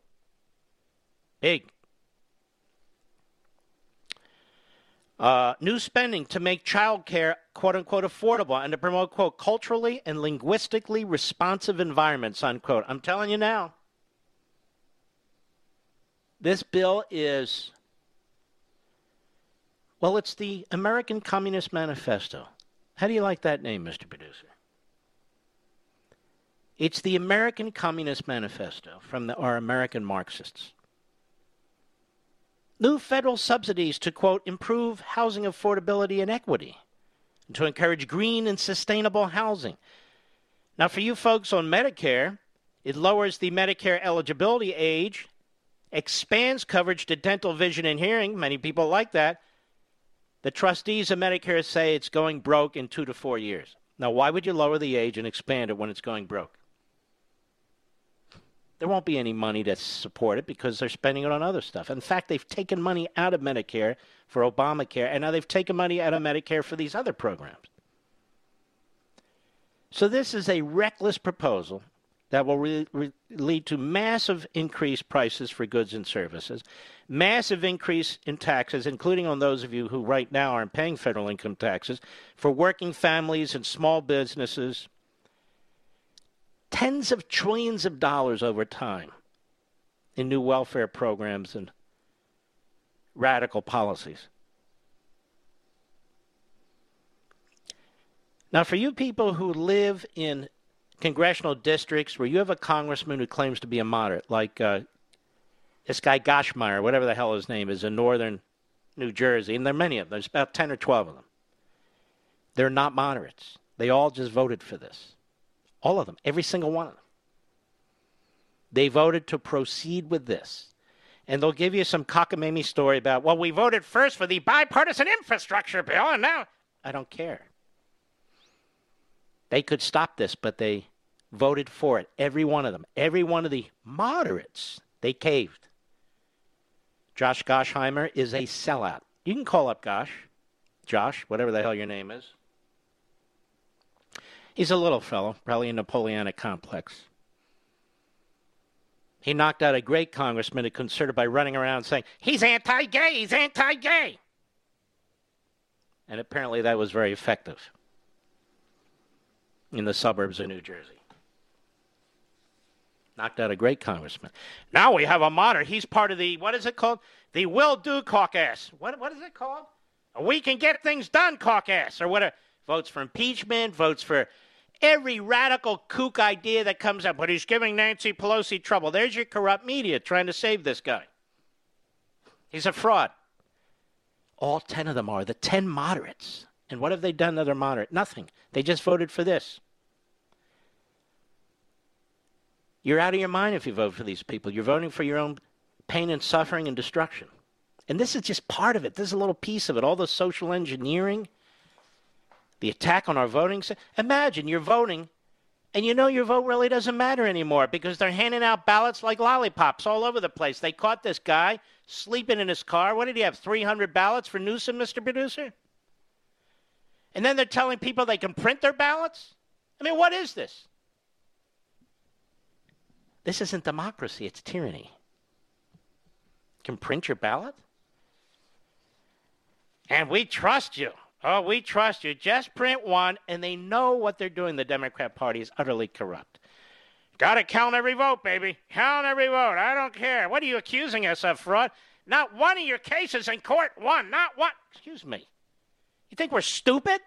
Big. Uh, new spending to make child care, quote, unquote, affordable and to promote, quote, culturally and linguistically responsive environments, unquote. I'm telling you now, this bill is, well, it's the American Communist Manifesto. How do you like that name, Mister Producer? It's the American Communist Manifesto from the, our American Marxists. New federal subsidies to, quote, improve housing affordability and equity, and to encourage green and sustainable housing. Now, for you folks on Medicare, it lowers the Medicare eligibility age, expands coverage to dental, vision, and hearing. Many people like that. The trustees of Medicare say it's going broke in two to four years. Now, why would you lower the age and expand it when it's going broke? There won't be any money to support it because they're spending it on other stuff. In fact, they've taken money out of Medicare for Obamacare, and now they've taken money out of Medicare for these other programs. So this is a reckless proposal that will re- re- lead to massive increased prices for goods and services, massive increase in taxes, including on those of you who right now aren't paying federal income taxes, for working families and small businesses, tens of trillions of dollars over time in new welfare programs and radical policies. Now, for you people who live in congressional districts where you have a congressman who claims to be a moderate, like uh, this guy Goshmeyer, whatever the hell his name is, in northern New Jersey, and there are many of them, there's about ten or twelve of them. They're not moderates. They all just voted for this. All of them, every single one of them. They voted to proceed with this. And they'll give you some cockamamie story about, well, we voted first for the bipartisan infrastructure bill, and now I don't care. They could stop this, but they voted for it. Every one of them. Every one of the moderates, they caved. Josh Goshheimer is a sellout. You can call up Gosh. Josh, whatever the hell your name is. He's a little fellow, probably a Napoleonic complex. He knocked out a great congressman at Concerta by running around saying, he's anti-gay, he's anti-gay. And apparently that was very effective in the suburbs of New Jersey. Knocked out a great congressman. Now we have a moderate. He's part of the, what is it called? The will-do caucus. What What is it called? A we can get things done caucus, or whatever. Votes for impeachment, votes for every radical kook idea that comes up. But he's giving Nancy Pelosi trouble. There's your corrupt media trying to save this guy. He's a fraud. All ten of them are, the ten moderates. And what have they done that are moderate? Nothing. They just voted for this. You're out of your mind if you vote for these people. You're voting for your own pain and suffering and destruction. And this is just part of it. This is a little piece of it. All the social engineering, the attack on our voting. Imagine you're voting, and you know your vote really doesn't matter anymore because they're handing out ballots like lollipops all over the place. They caught this guy sleeping in his car. What did he have, three hundred ballots for Newsom, Mister Producer? And then they're telling people they can print their ballots? I mean, what is this? This isn't democracy, it's tyranny. You can print your ballot? And we trust you. Oh, we trust you. Just print one, and they know what they're doing. The Democrat Party is utterly corrupt. Got to count every vote, baby. Count every vote. I don't care. What are you accusing us of, fraud? Not one of your cases in court won. Not one. Excuse me. You think we're stupid?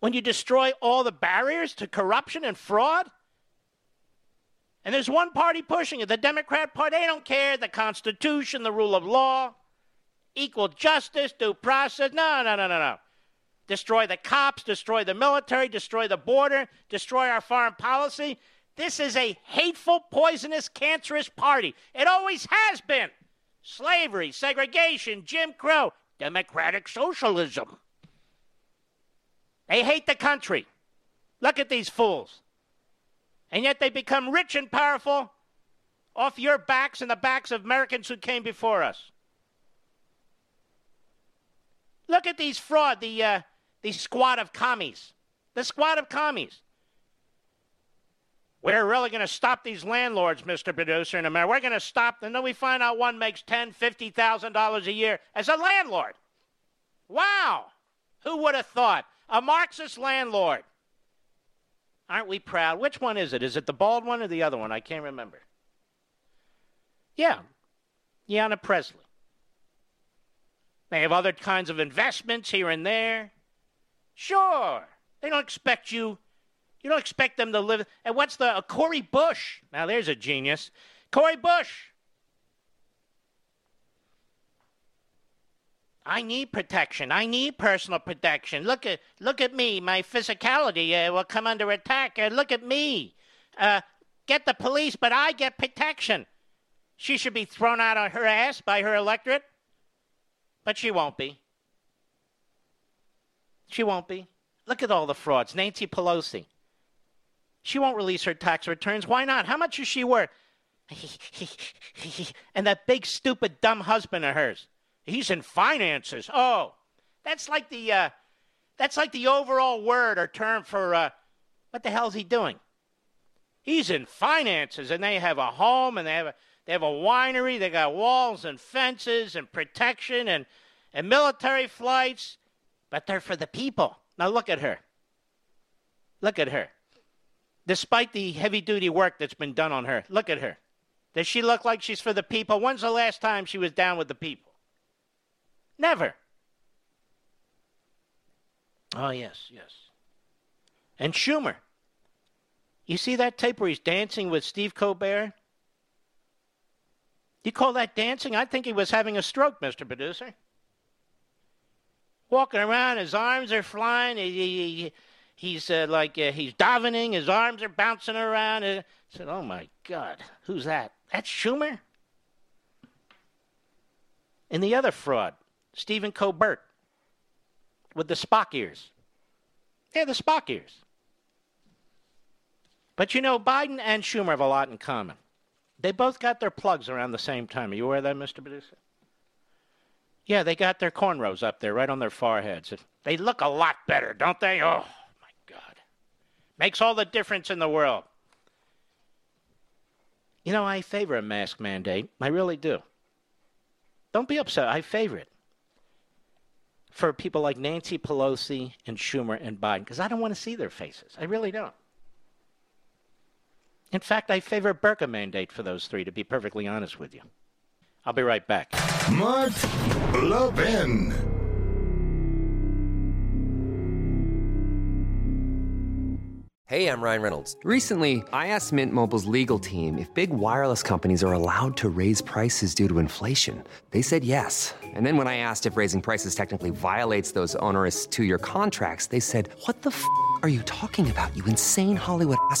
When you destroy all the barriers to corruption and fraud? And there's one party pushing it, the Democrat Party. They don't care. The Constitution, the rule of law, equal justice, due process. No, no, no, no, no. Destroy the cops, destroy the military, destroy the border, destroy our foreign policy. This is a hateful, poisonous, cancerous party. It always has been. Slavery, segregation, Jim Crow. Democratic socialism. They hate the country. Look at these fools. And yet they become rich and powerful off your backs and the backs of Americans who came before us. Look at these fraud, the, uh, the squad of commies. The squad of commies. We're really going to stop these landlords, Mister Producer, in America. We're going to stop them. Then we find out one makes ten thousand dollars, fifty thousand dollars a year as a landlord. Wow. Who would have thought? A Marxist landlord. Aren't we proud? Which one is it? Is it the bald one or the other one? I can't remember. Yeah. Ayanna Presley. They have other kinds of investments here and there. Sure. They don't expect you. You don't expect them to live. And what's the, uh, Cori Bush? Now there's a genius. Cori Bush. I need protection. I need personal protection. Look at look at me. My physicality uh, will come under attack. Uh, look at me. Uh, get the police, but I get protection. She should be thrown out on her ass by her electorate. But she won't be. She won't be. Look at all the frauds. Nancy Pelosi. She won't release her tax returns. Why not? How much is she worth? And that big, stupid, dumb husband of hers, he's in finances. Oh, that's like the uh, that's like the overall word or term for uh, what the hell is he doing? He's in finances, and they have a home, and they have a they have a winery. They got walls and fences and protection and and military flights, but they're for the people. Now look at her. Look at her. Despite the heavy-duty work that's been done on her, look at her. Does she look like she's for the people? When's the last time she was down with the people? Never. Oh, yes, yes. And Schumer. You see that tape where he's dancing with Steve Colbert? You call that dancing? I think he was having a stroke, Mister Producer. Walking around, his arms are flying. He, he, he, he's uh, like uh, he's davening. His arms are bouncing around. I said, "Oh my God, who's that? That's Schumer." And the other fraud, Stephen Colbert, with the Spock ears. Yeah, the Spock ears. But you know, Biden and Schumer have a lot in common. They both got their plugs around the same time. Are you aware of that, Mister Producer? Yeah, they got their cornrows up there, right on their foreheads. They look a lot better, don't they? Oh, my God. Makes all the difference in the world. You know, I favor a mask mandate. I really do. Don't be upset. I favor it for people like Nancy Pelosi and Schumer and Biden, because I don't want to see their faces. I really don't. In fact, I favor a burqa mandate for those three, to be perfectly honest with you. I'll be right back. Mark Levin. Hey, I'm Ryan Reynolds. Recently, I asked Mint Mobile's legal team if big wireless companies are allowed to raise prices due to inflation. They said yes. And then when I asked if raising prices technically violates those onerous two-year contracts, they said, "What the f*** are you talking about, you insane Hollywood ass!"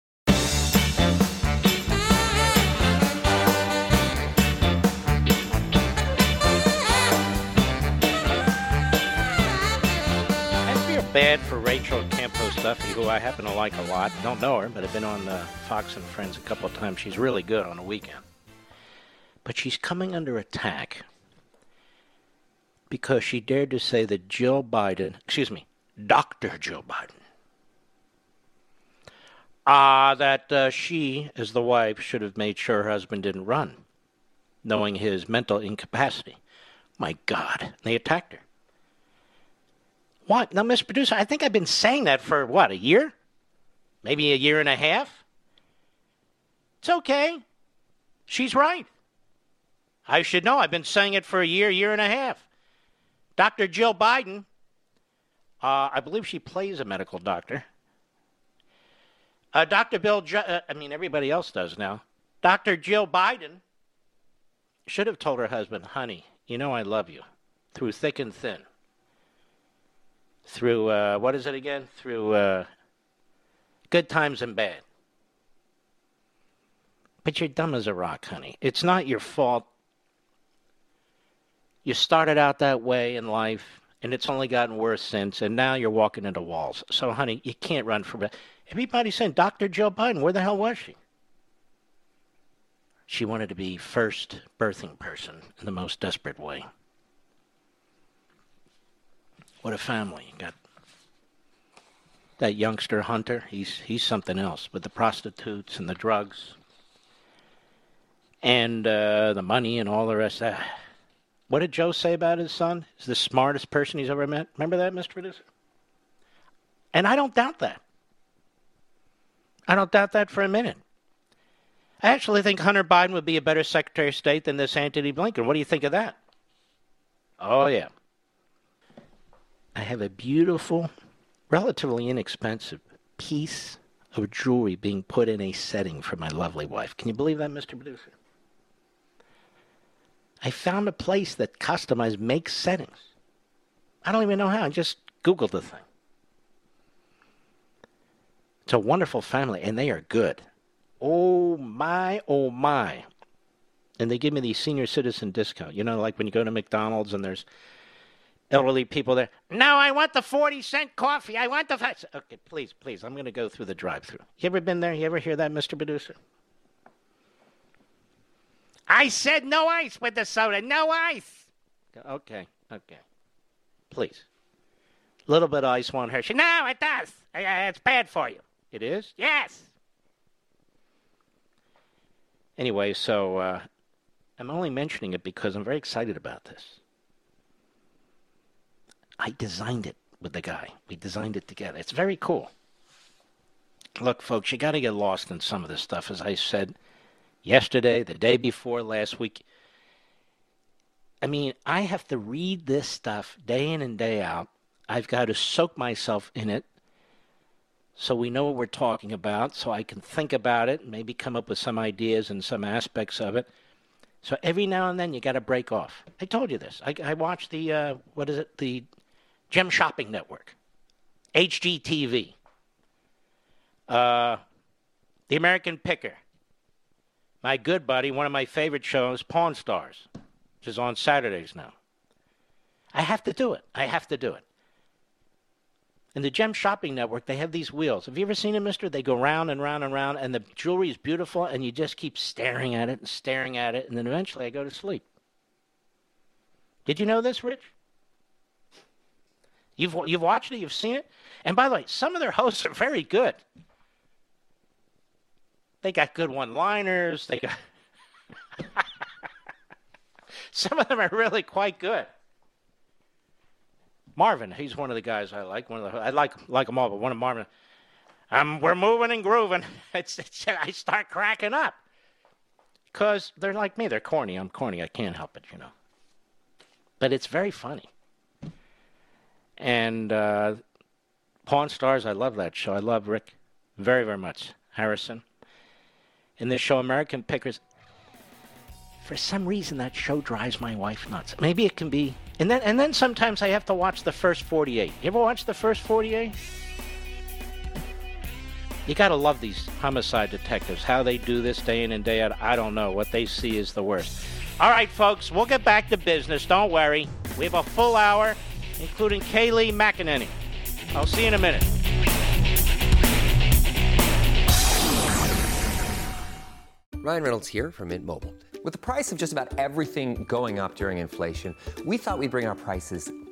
Bad for Rachel Campo Duffy, who I happen to like a lot. Don't know her, but I've been on uh, Fox and Friends a couple of times. She's really good on a weekend. But she's coming under attack because she dared to say that Jill Biden, excuse me, Doctor Jill Biden, ah, uh, that uh, she, as the wife, should have made sure her husband didn't run, knowing his mental incapacity. My God, they attacked her. What? Now, Mister Producer, I think I've been saying that for, what, a year? Maybe a year and a half? It's okay. She's right. I should know. I've been saying it for a year, year and a half. Doctor Jill Biden, uh, I believe she plays a medical doctor. Uh, Doctor Bill, Ju- uh, I mean, everybody else does now. Doctor Jill Biden should have told her husband, "Honey, you know I love you, through thick and thin." Through, uh, what is it again? Through uh, good times and bad. But you're dumb as a rock, honey. It's not your fault. You started out that way in life, and it's only gotten worse since, and now you're walking into walls. So, honey, you can't run for bed. Everybody's saying, Doctor Jill Biden, where the hell was she? She wanted to be first birthing person in the most desperate way. What a family you got. That youngster Hunter, he's he's something else, with the prostitutes and the drugs and uh, the money and all the rest of that. What did Joe say about his son? He's the smartest person he's ever met. Remember that, Mister Producer? And I don't doubt that. I don't doubt that for a minute. I actually think Hunter Biden would be a better Secretary of State than this Antony Blinken. What do you think of that? Oh, yeah. I have a beautiful, relatively inexpensive piece of jewelry being put in a setting for my lovely wife. Can you believe that, Mister Producer? I found a place that customized makes settings. I don't even know how. I just Googled the thing. It's a wonderful family, and they are good. Oh, my, oh, my. and they give me the senior citizen discount. You know, like when you go to McDonald's and there's elderly people there. No, I want the forty cent coffee. I want the... F-. Okay, please, please. I'm going to go through the drive-thru. You ever been there? You ever hear that, Mister Producer? I said no ice with the soda. No ice. Okay, okay. Please. A little bit of ice won't hurt you. No, it does. It's bad for you. It is? Yes. Anyway, so uh, I'm only mentioning it because I'm very excited about this. I designed it with the guy. We designed it together. It's very cool. Look, folks, you got to get lost in some of this stuff. As I said yesterday, the day before, last week. I mean, I have to read this stuff day in and day out. I've got to soak myself in it so we know what we're talking about, so I can think about it, maybe come up with some ideas and some aspects of it. So every now and then, you got to break off. I told you this. I, I watched the, uh, what is it, the... Gem Shopping Network, H G T V, uh, The American Picker, my good buddy, one of my favorite shows, Pawn Stars, which is on Saturdays now. I have to do it. I have to do it. In the Gem Shopping Network, they have these wheels. Have you ever seen them, mister? They go round and round and round, and the jewelry is beautiful, and you just keep staring at it and staring at it, and then eventually I go to sleep. Did you know this, Rich? You've you've watched it, you've seen it. And by the way, some of their hosts are very good. They got good one-liners. They got some of them are really quite good. Marvin, he's one of the guys I like. One of the I like like them all, but one of Marvin. Um, we're moving and grooving. It's, it's I start cracking up because they're like me. They're corny. I'm corny. I can't help it, you know. But it's very funny. And uh, Pawn Stars, I love that show. I love Rick very, very much. Harrison. In this show, American Pickers, for some reason that show drives my wife nuts. Maybe it can be... And then and then sometimes I have to watch the first forty-eight. You ever watch the first forty-eight? You got to love these homicide detectives. How they do this day in and day out, I don't know. What they see is the worst. All right, folks, we'll get back to business. Don't worry. We have a full hour, including Kayleigh McEnany. I'll see you in a minute. Ryan Reynolds here from Mint Mobile. With the price of just about everything going up during inflation, we thought we'd bring our prices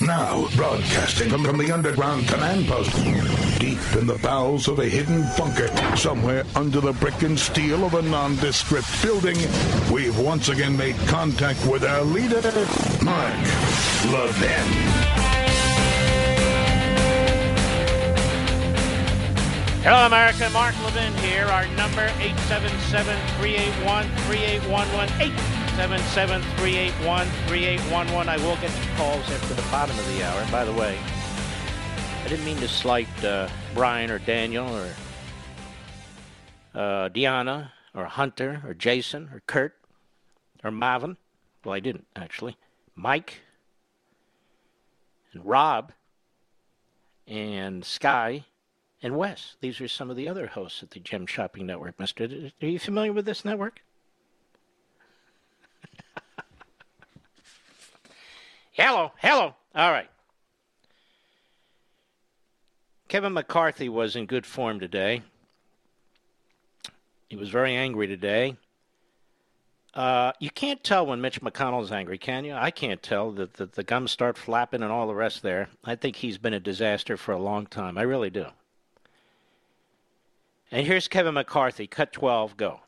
Now, broadcasting from, from the underground command post, deep in the bowels of a hidden bunker, somewhere under the brick and steel of a nondescript building, we've once again made contact with our leader, Mark Levin. Hello, America. Mark Levin here. Our number, eight seven seven, three eight one, three eight one one. seven seven three eight one three eight one one. I will get to calls after the bottom of the hour. By the way, I didn't mean to slight uh, Brian or Daniel or uh, Deanna or Hunter or Jason or Kurt or Marvin. Well, I didn't, actually. Mike and Rob and Sky and Wes. These are some of the other hosts at the Gem Shopping Network, mister. Are you familiar with this network? Hello, hello. All right. Kevin McCarthy was in good form today. He was very angry today. Uh, you can't tell when Mitch McConnell's angry, can you? I can't tell. The, the, the gums start flapping and all the rest there. I think he's been a disaster for a long time. I really do. And here's Kevin McCarthy. Cut twelve, go.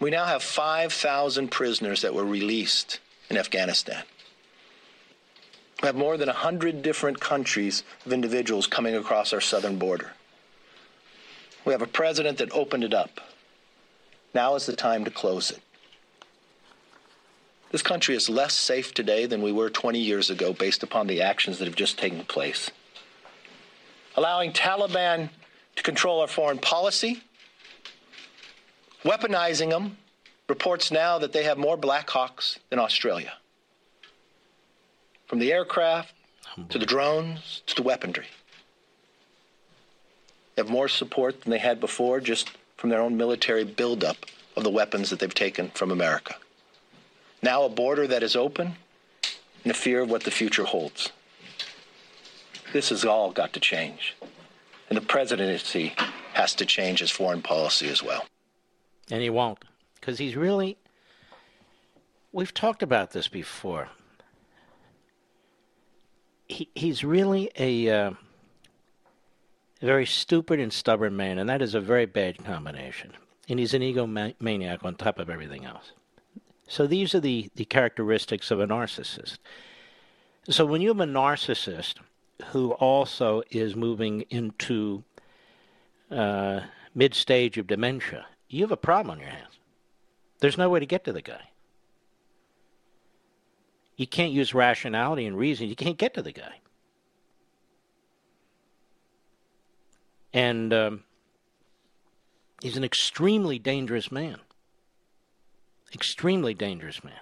We now have five thousand prisoners that were released in Afghanistan. We have more than one hundred different countries of individuals coming across our southern border. We have a president that opened it up. Now is the time to close it. This country is less safe today than we were twenty years ago based upon the actions that have just taken place. Allowing Taliban to control our foreign policy, weaponizing them. Reports now that they have more Black Hawks than Australia. From the aircraft to the drones to the weaponry. They have more support than they had before just from their own military buildup of the weapons that they've taken from America. Now a border that is open and a fear of what the future holds. This has all got to change. And the presidency has to change his foreign policy as well. And he won't, because he's really, we've talked about this before. He, he's really a uh, very stupid and stubborn man, and that is a very bad combination. And he's an egomaniac on top of everything else. So these are the, the characteristics of a narcissist. So when you have a narcissist who also is moving into uh, mid-stage of dementia, you have a problem on your hands. There's no way to get to the guy. You can't use rationality and reason. You can't get to the guy. And um, he's an extremely dangerous man. Extremely dangerous man.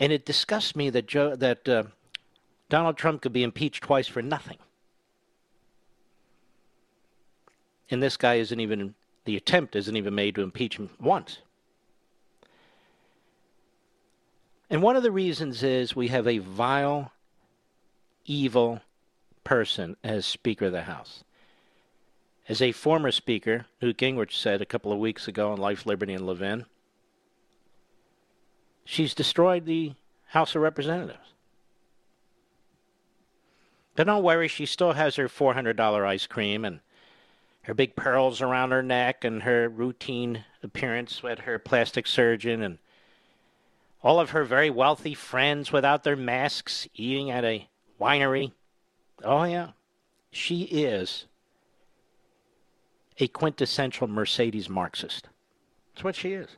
And it disgusts me that Joe, that uh, Donald Trump could be impeached twice for nothing. And this guy isn't even, the attempt isn't even made to impeach him once. And one of the reasons is we have a vile, evil person as Speaker of the House. As a former Speaker, Newt Gingrich said a couple of weeks ago on Life, Liberty, and Levin, she's destroyed the House of Representatives. But don't worry, she still has her four hundred dollars ice cream and her big pearls around her neck and her routine appearance with her plastic surgeon and all of her very wealthy friends without their masks eating at a winery. Oh, yeah. She is a quintessential Mercedes Marxist. That's what she is.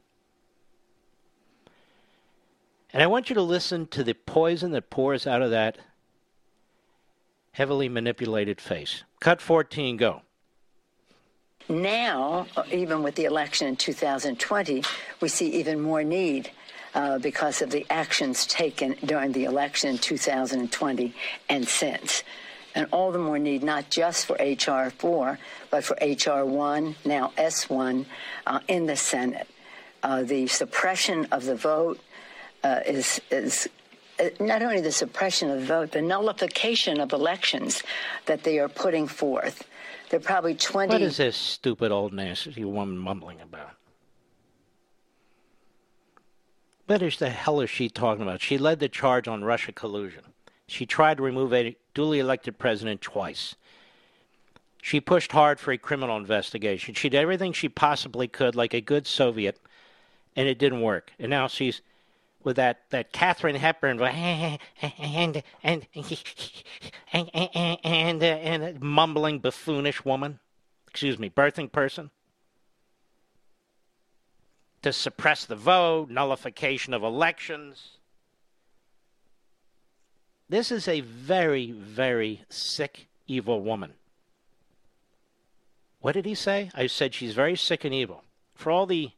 And I want you to listen to the poison that pours out of that heavily manipulated face. Cut fourteen, go. Now, even with the election in two thousand twenty, we see even more need uh, because of the actions taken during the election in two thousand twenty and since. And all the more need not just for H R four, but for H R one, now S one, uh, in the Senate. Uh, the suppression of the vote uh, is... is not only the suppression of the vote, the nullification of elections that they are putting forth. There are probably twenty... What is this stupid old nasty woman mumbling about? What is the hell is she talking about? She led the charge on Russia collusion. She tried to remove a duly elected president twice. She pushed hard for a criminal investigation. She did everything she possibly could like a good Soviet, and it didn't work. And now she's... with that, that Katharine Hepburn and and and and, and, and mumbling buffoonish woman, excuse me, birthing person, to suppress the vote, nullification of elections. This is a very, very sick, evil woman. What did he say? I said she's very sick and evil. For all the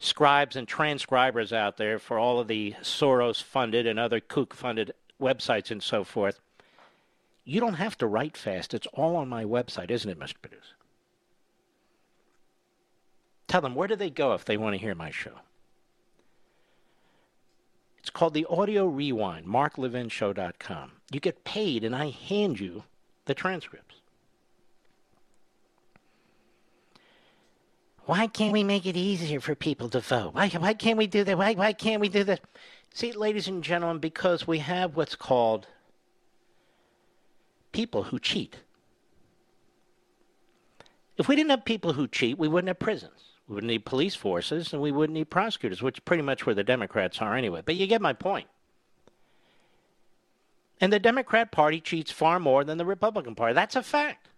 scribes and transcribers out there, for all of the Soros-funded and other kook-funded websites and so forth, you don't have to write fast. It's all on my website, isn't it, Mister Producer? Tell them, where do they go if they want to hear my show? It's called the Audio Rewind, mark levin show dot com. You get paid, and I hand you the transcripts. Why can't we make it easier for people to vote? Why, why can't we do that? Why, why can't we do that? See, ladies and gentlemen, because we have what's called people who cheat. If we didn't have people who cheat, we wouldn't have prisons. We wouldn't need police forces, and we wouldn't need prosecutors, which is pretty much where the Democrats are anyway. But you get my point. And the Democrat Party cheats far more than the Republican Party. That's a fact.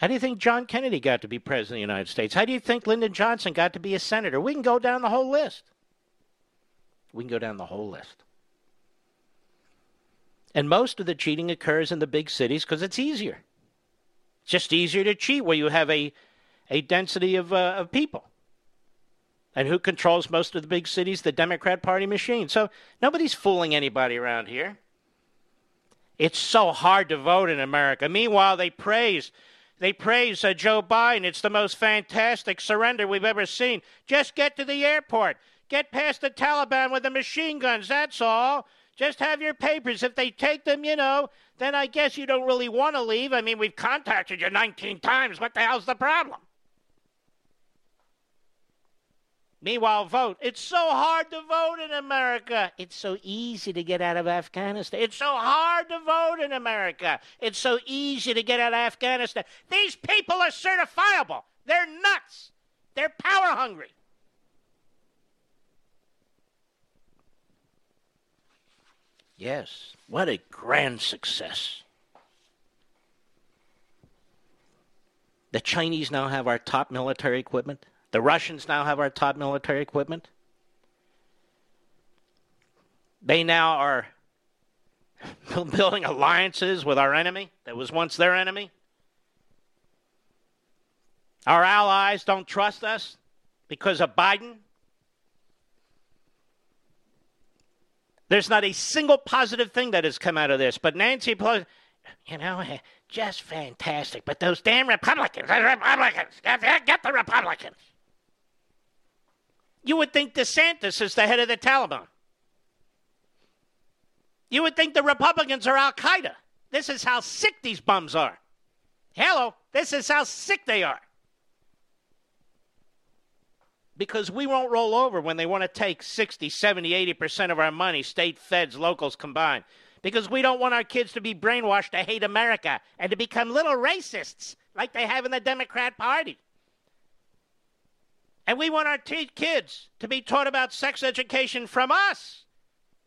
How do you think John Kennedy got to be president of the United States? How do you think Lyndon Johnson got to be a senator? We can go down the whole list. We can go down the whole list. And most of the cheating occurs in the big cities because it's easier. It's just easier to cheat where you have a, a density of, uh, of people. And who controls most of the big cities? The Democrat Party machine. So nobody's fooling anybody around here. It's so hard to vote in America. Meanwhile, they praise, they praise uh, Joe Biden. It's the most fantastic surrender we've ever seen. Just get to the airport. Get past the Taliban with the machine guns. That's all. Just have your papers. If they take them, you know, then I guess you don't really want to leave. I mean, we've contacted you nineteen times. What the hell's the problem? Meanwhile, vote. It's so hard to vote in America. It's so easy to get out of Afghanistan. It's so hard to vote in America. It's so easy to get out of Afghanistan. These people are certifiable. They're nuts. They're power hungry. Yes, what a grand success. The Chinese now have our top military equipment. The Russians now have our top military equipment. They now are building alliances with our enemy that was once their enemy. Our allies don't trust us because of Biden. There's not a single positive thing that has come out of this. But Nancy Pelosi, you know, just fantastic. But those damn Republicans, the Republicans, get the Republicans. You would think DeSantis is the head of the Taliban. You would think the Republicans are al-Qaeda. This is how sick these bums are. Hello, this is how sick they are. Because we won't roll over when they want to take sixty, seventy, eighty percent of our money, state, feds, locals combined. Because we don't want our kids to be brainwashed to hate America and to become little racists like they have in the Democrat Party. And we want our te- kids to be taught about sex education from us,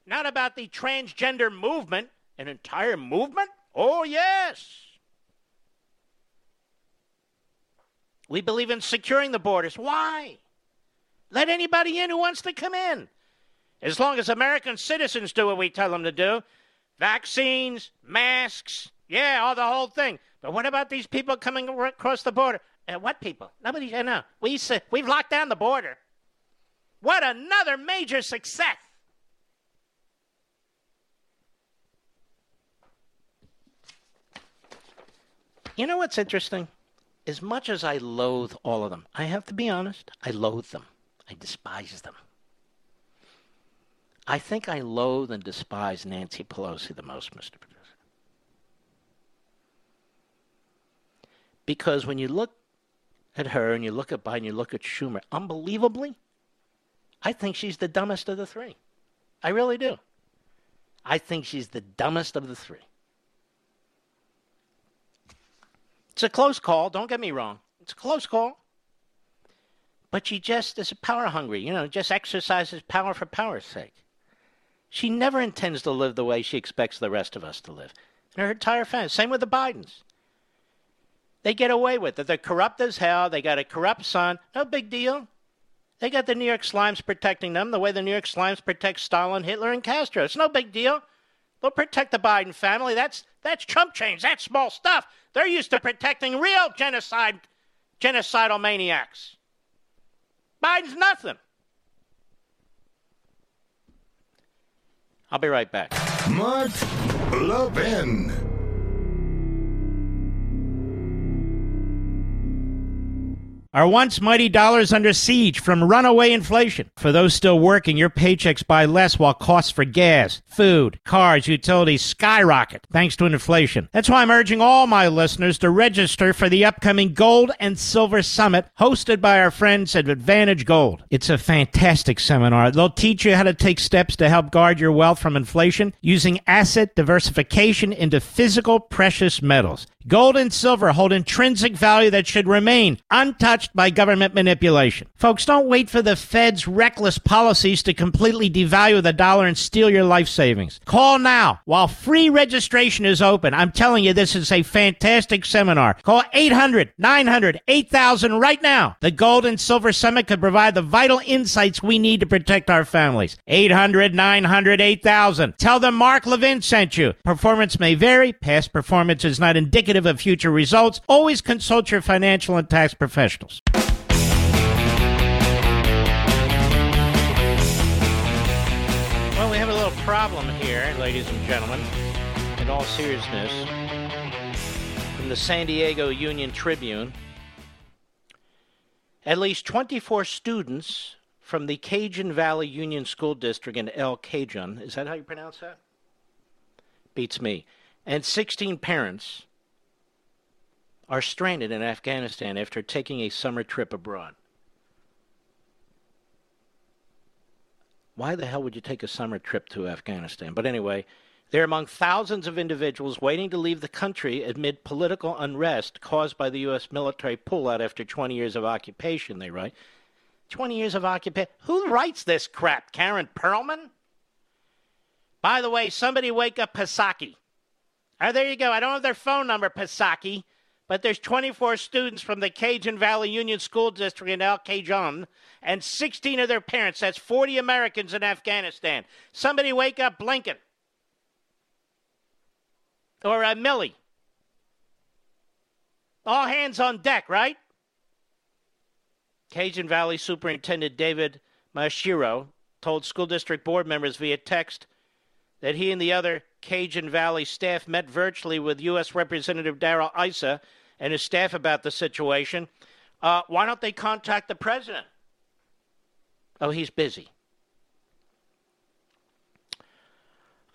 not about the transgender movement, an entire movement? Oh, yes. We believe in securing the borders. Why? Let anybody in who wants to come in. As long as American citizens do what we tell them to do, vaccines, masks, yeah, all the whole thing. But what about these people coming across the border? Uh, what people? Nobody, no. We, we've locked down the border. What another major success. You know what's interesting? As much as I loathe all of them, I have to be honest, I loathe them. I despise them. I think I loathe and despise Nancy Pelosi the most, Mister President. Because when you look at her and you look at Biden, you look at Schumer, unbelievably, I think she's the dumbest of the three. I really do. I think she's the dumbest of the three. It's a close call. Don't get me wrong. It's a close call. But she just is power hungry, you know, just exercises power for power's sake. She never intends to live the way she expects the rest of us to live. And her entire family. Same with the Bidens. They get away with it. They're corrupt as hell. They got a corrupt son. No big deal. They got the New York Slimes protecting them the way the New York Slimes protect Stalin, Hitler, and Castro. It's no big deal. They'll protect the Biden family. That's that's chump change. That's small stuff. They're used to protecting real genocide, genocidal maniacs. Biden's nothing. I'll be right back. Mark Levin. Our once mighty dollar's under siege from runaway inflation. For those still working, your paychecks buy less while costs for gas, food, cars, utilities skyrocket thanks to inflation. That's why I'm urging all my listeners to register for the upcoming Gold and Silver Summit hosted by our friends at Advantage Gold. It's a fantastic seminar. They'll teach you how to take steps to help guard your wealth from inflation using asset diversification into physical precious metals. Gold and silver hold intrinsic value that should remain untouched by government manipulation. Folks, don't wait for the Fed's reckless policies to completely devalue the dollar and steal your life savings. Call now while free registration is open. I'm telling you, this is a fantastic seminar. Call eight hundred, nine hundred, eight thousand right now. The Gold and Silver Summit could provide the vital insights we need to protect our families. eight hundred, nine hundred, eight thousand. Tell them Mark Levin sent you. Performance may vary. Past performance is not indicative of future results. Always consult your financial and tax professionals. Well, we have a little problem here, ladies and gentlemen, in all seriousness. From the San Diego Union Tribune, at least twenty-four students from the Cajon Valley Union School District in El Cajon, is that how you pronounce that? Beats me. And sixteen parents are stranded in Afghanistan after taking a summer trip abroad. Why the hell would you take a summer trip to Afghanistan? But anyway, they're among thousands of individuals waiting to leave the country amid political unrest caused by the U S military pullout after twenty years of occupation, they write. twenty years of occupation? Who writes this crap? Karen Perlman? By the way, somebody wake up Psaki. Oh, there you go. I don't have their phone number, Psaki. But there's twenty-four students from the Cajon Valley Union School District in El Cajon and sixteen of their parents. That's forty Americans in Afghanistan. Somebody wake up Blinken. Or uh, Millie. All hands on deck, right? Cajon Valley Superintendent David Mashiro told school district board members via text that he and the other Cajon Valley staff met virtually with U S. Representative Darrell Issa and his staff about the situation. Uh, why don't they contact the president? Oh, he's busy.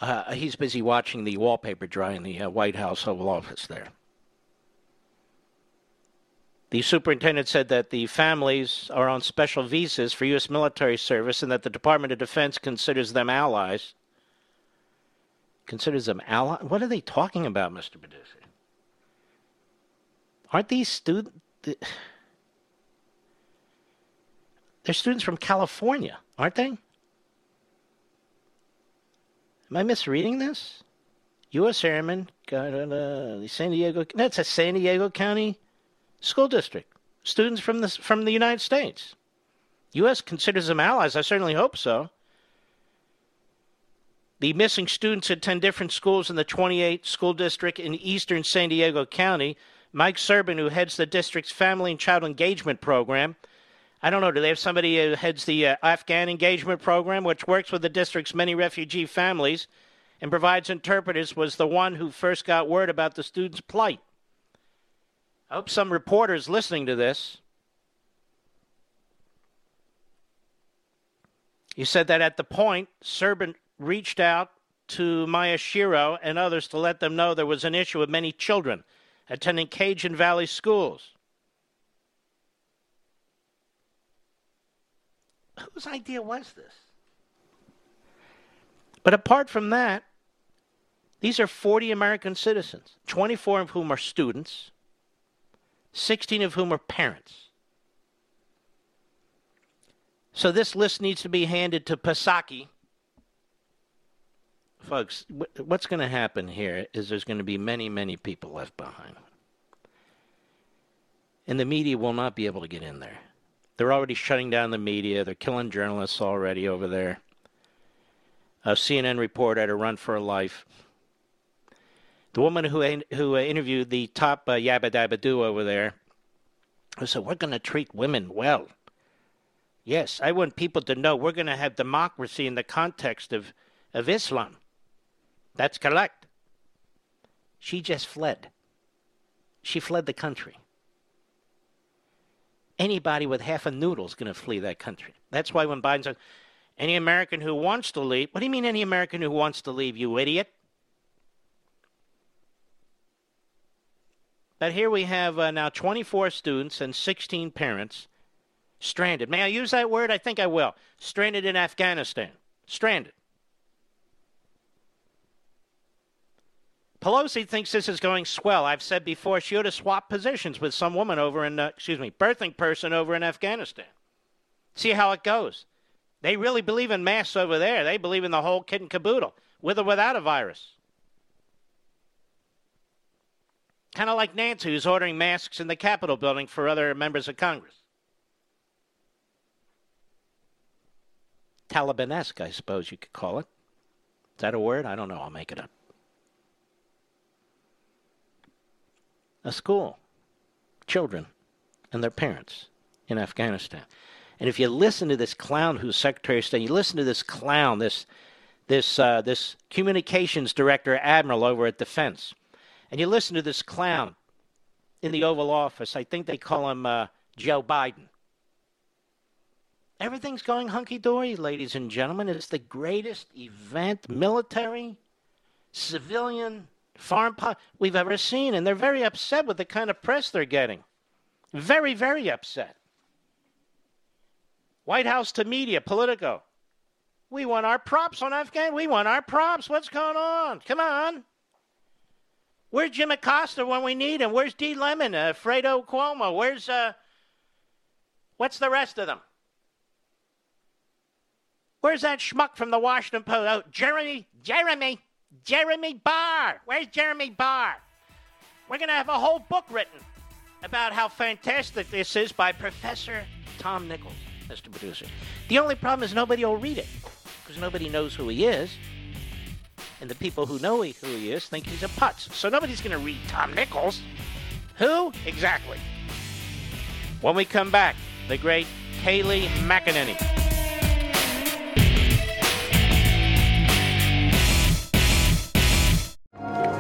Uh, he's busy watching the wallpaper dry in the uh, White House Oval Office there. The superintendent said that the families are on special visas for U S military service and that the Department of Defense considers them allies. Considers them allies? What are they talking about, Mister Medici? Aren't these students... They're students from California, aren't they? Am I misreading this? U S. Airmen, uh, San Diego... That's a San Diego County school district. Students from the, from the United States. U S considers them allies. I certainly hope so. The missing students at ten different schools in the twenty-eighth school district in eastern San Diego County. Mike Serban, who heads the district's family and child engagement program. I don't know, do they have somebody who heads the uh, Afghan engagement program, which works with the district's many refugee families and provides interpreters, was the one who first got word about the students' plight. I hope some reporters listening to this. You said that at the point, Serban reached out to Maya Shiro and others to let them know there was an issue with many children attending Cajon Valley schools. Whose idea was this? But apart from that, these are forty American citizens, twenty-four of whom are students, sixteen of whom are parents. So this list needs to be handed to Psaki. Folks, what's going to happen here is there's going to be many, many people left behind. And the media will not be able to get in there. They're already shutting down the media. They're killing journalists already over there. A C N N reporter had a run for her life. The woman who who interviewed the top uh, Yabba Dabba Doo over there said, we're going to treat women well. Yes, I want people to know we're going to have democracy in the context of, of Islam. That's correct. She just fled. She fled the country. Anybody with half a noodle is going to flee that country. That's why when Biden says, any American who wants to leave, what do you mean any American who wants to leave, you idiot? But here we have uh, now twenty-four students and sixteen parents stranded. May I use that word? I think I will. Stranded in Afghanistan. Stranded. Pelosi thinks this is going swell. I've said before she ought to swap positions with some woman over in, uh, excuse me, birthing person over in Afghanistan. See how it goes. They really believe in masks over there. They believe in the whole kit and caboodle, with or without a virus. Kind of like Nancy, who's ordering masks in the Capitol building for other members of Congress. Taliban-esque, I suppose you could call it. Is that a word? I don't know. I'll make it up. A school, children, and their parents in Afghanistan. And if you listen to this clown who's Secretary of State, you listen to this clown, this this uh, this communications director admiral over at Defense, and you listen to this clown in the Oval Office. I think they call him uh, Joe Biden. Everything's going hunky-dory, ladies and gentlemen. It's the greatest event, military, civilian, foreign policy we've ever seen. And they're very upset with the kind of press they're getting. Very, very upset. White House to media, Politico. We want our props on Afghan. We want our props. What's going on? Come on. Where's Jim Acosta when we need him? Where's D. Lemon, uh, Fredo Cuomo? Where's, uh, what's the rest of them? Where's that schmuck from the Washington Post? Oh, Jeremy, Jeremy, Jeremy Barr. Where's Jeremy Barr? We're going to have a whole book written about how fantastic this is by Professor Tom Nichols. Mister Producer. The only problem is nobody will read it because nobody knows who he is. And the people who know who he is think he's a putz. So nobody's going to read Tom Nichols. Who? Exactly. When we come back, the great Kayleigh McEnany.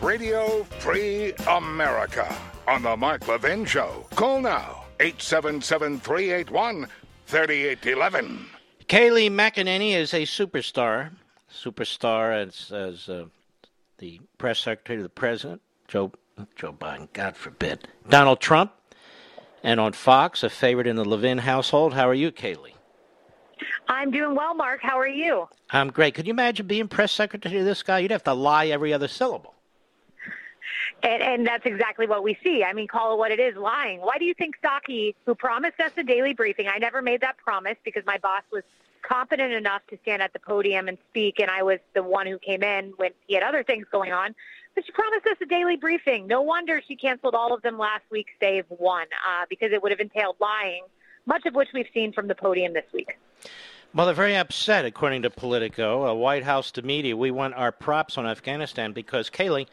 Radio Free America on the Mark Levin Show. Call now, eight seven seven, three eight one, three eight one one. Kayleigh McEnany is a superstar. Superstar as, as uh, the press secretary to the president, Joe, Joe Biden, God forbid, Donald Trump, and on Fox, a favorite in the Levin household. How are you, Kayleigh? I'm doing well, Mark. How are you? I'm great. Could you imagine being press secretary to this guy? You'd have to lie every other syllable. And, and that's exactly what we see. I mean, call it what it is, lying. Why do you think Psaki, who promised us a daily briefing, I never made that promise because my boss was competent enough to stand at the podium and speak, and I was the one who came in when he had other things going on. But she promised us a daily briefing. No wonder she canceled all of them last week, save one, uh, because it would have entailed lying, much of which we've seen from the podium this week. Well, they're very upset, according to Politico. A White House to media, we want our props on Afghanistan because, Kayleigh,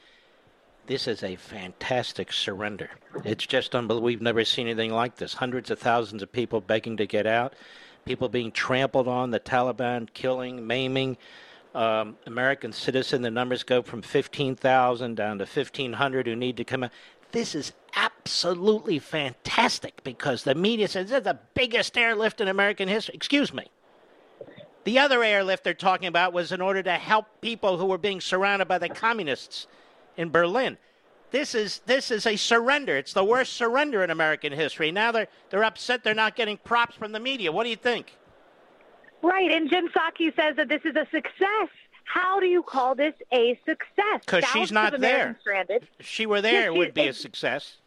this is a fantastic surrender. It's just unbelievable. We've never seen anything like this. Hundreds of thousands of people begging to get out, people being trampled on, the Taliban killing, maiming um, American citizens. The numbers go from fifteen thousand down to fifteen hundred who need to come out. This is absolutely fantastic because the media says this is the biggest airlift in American history. Excuse me. The other airlift they're talking about was in order to help people who were being surrounded by the communists in Berlin. This is this is a surrender. It's the worst surrender in American history. Now they're, they're upset they're not getting props from the media. What do you think? Right, and Jim Psaki says that this is a success. How do you call this a success? Because she's not there. Stranded. If she were there, it would be a success.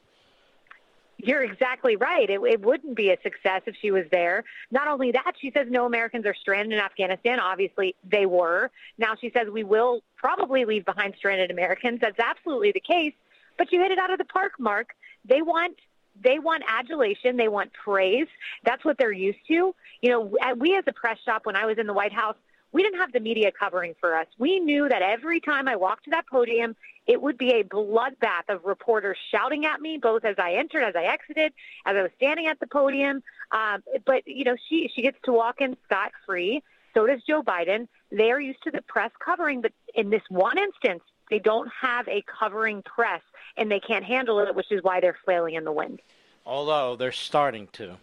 You're exactly right. It, it wouldn't be a success if she was there. Not only that, she says no Americans are stranded in Afghanistan. Obviously, they were. Now she says we will probably leave behind stranded Americans. That's absolutely the case. But you hit it out of the park, Mark. They want they want adulation. They want praise. That's what they're used to. You know, we as a press shop, when I was in the White House, we didn't have the media covering for us. We knew that every time I walked to that podium, it would be a bloodbath of reporters shouting at me, both as I entered, as I exited, as I was standing at the podium. Um, but, you know, she, she gets to walk in scot-free. So does Joe Biden. They are used to the press covering, but in this one instance, they don't have a covering press, and they can't handle it, which is why they're flailing in the wind. Although they're starting to,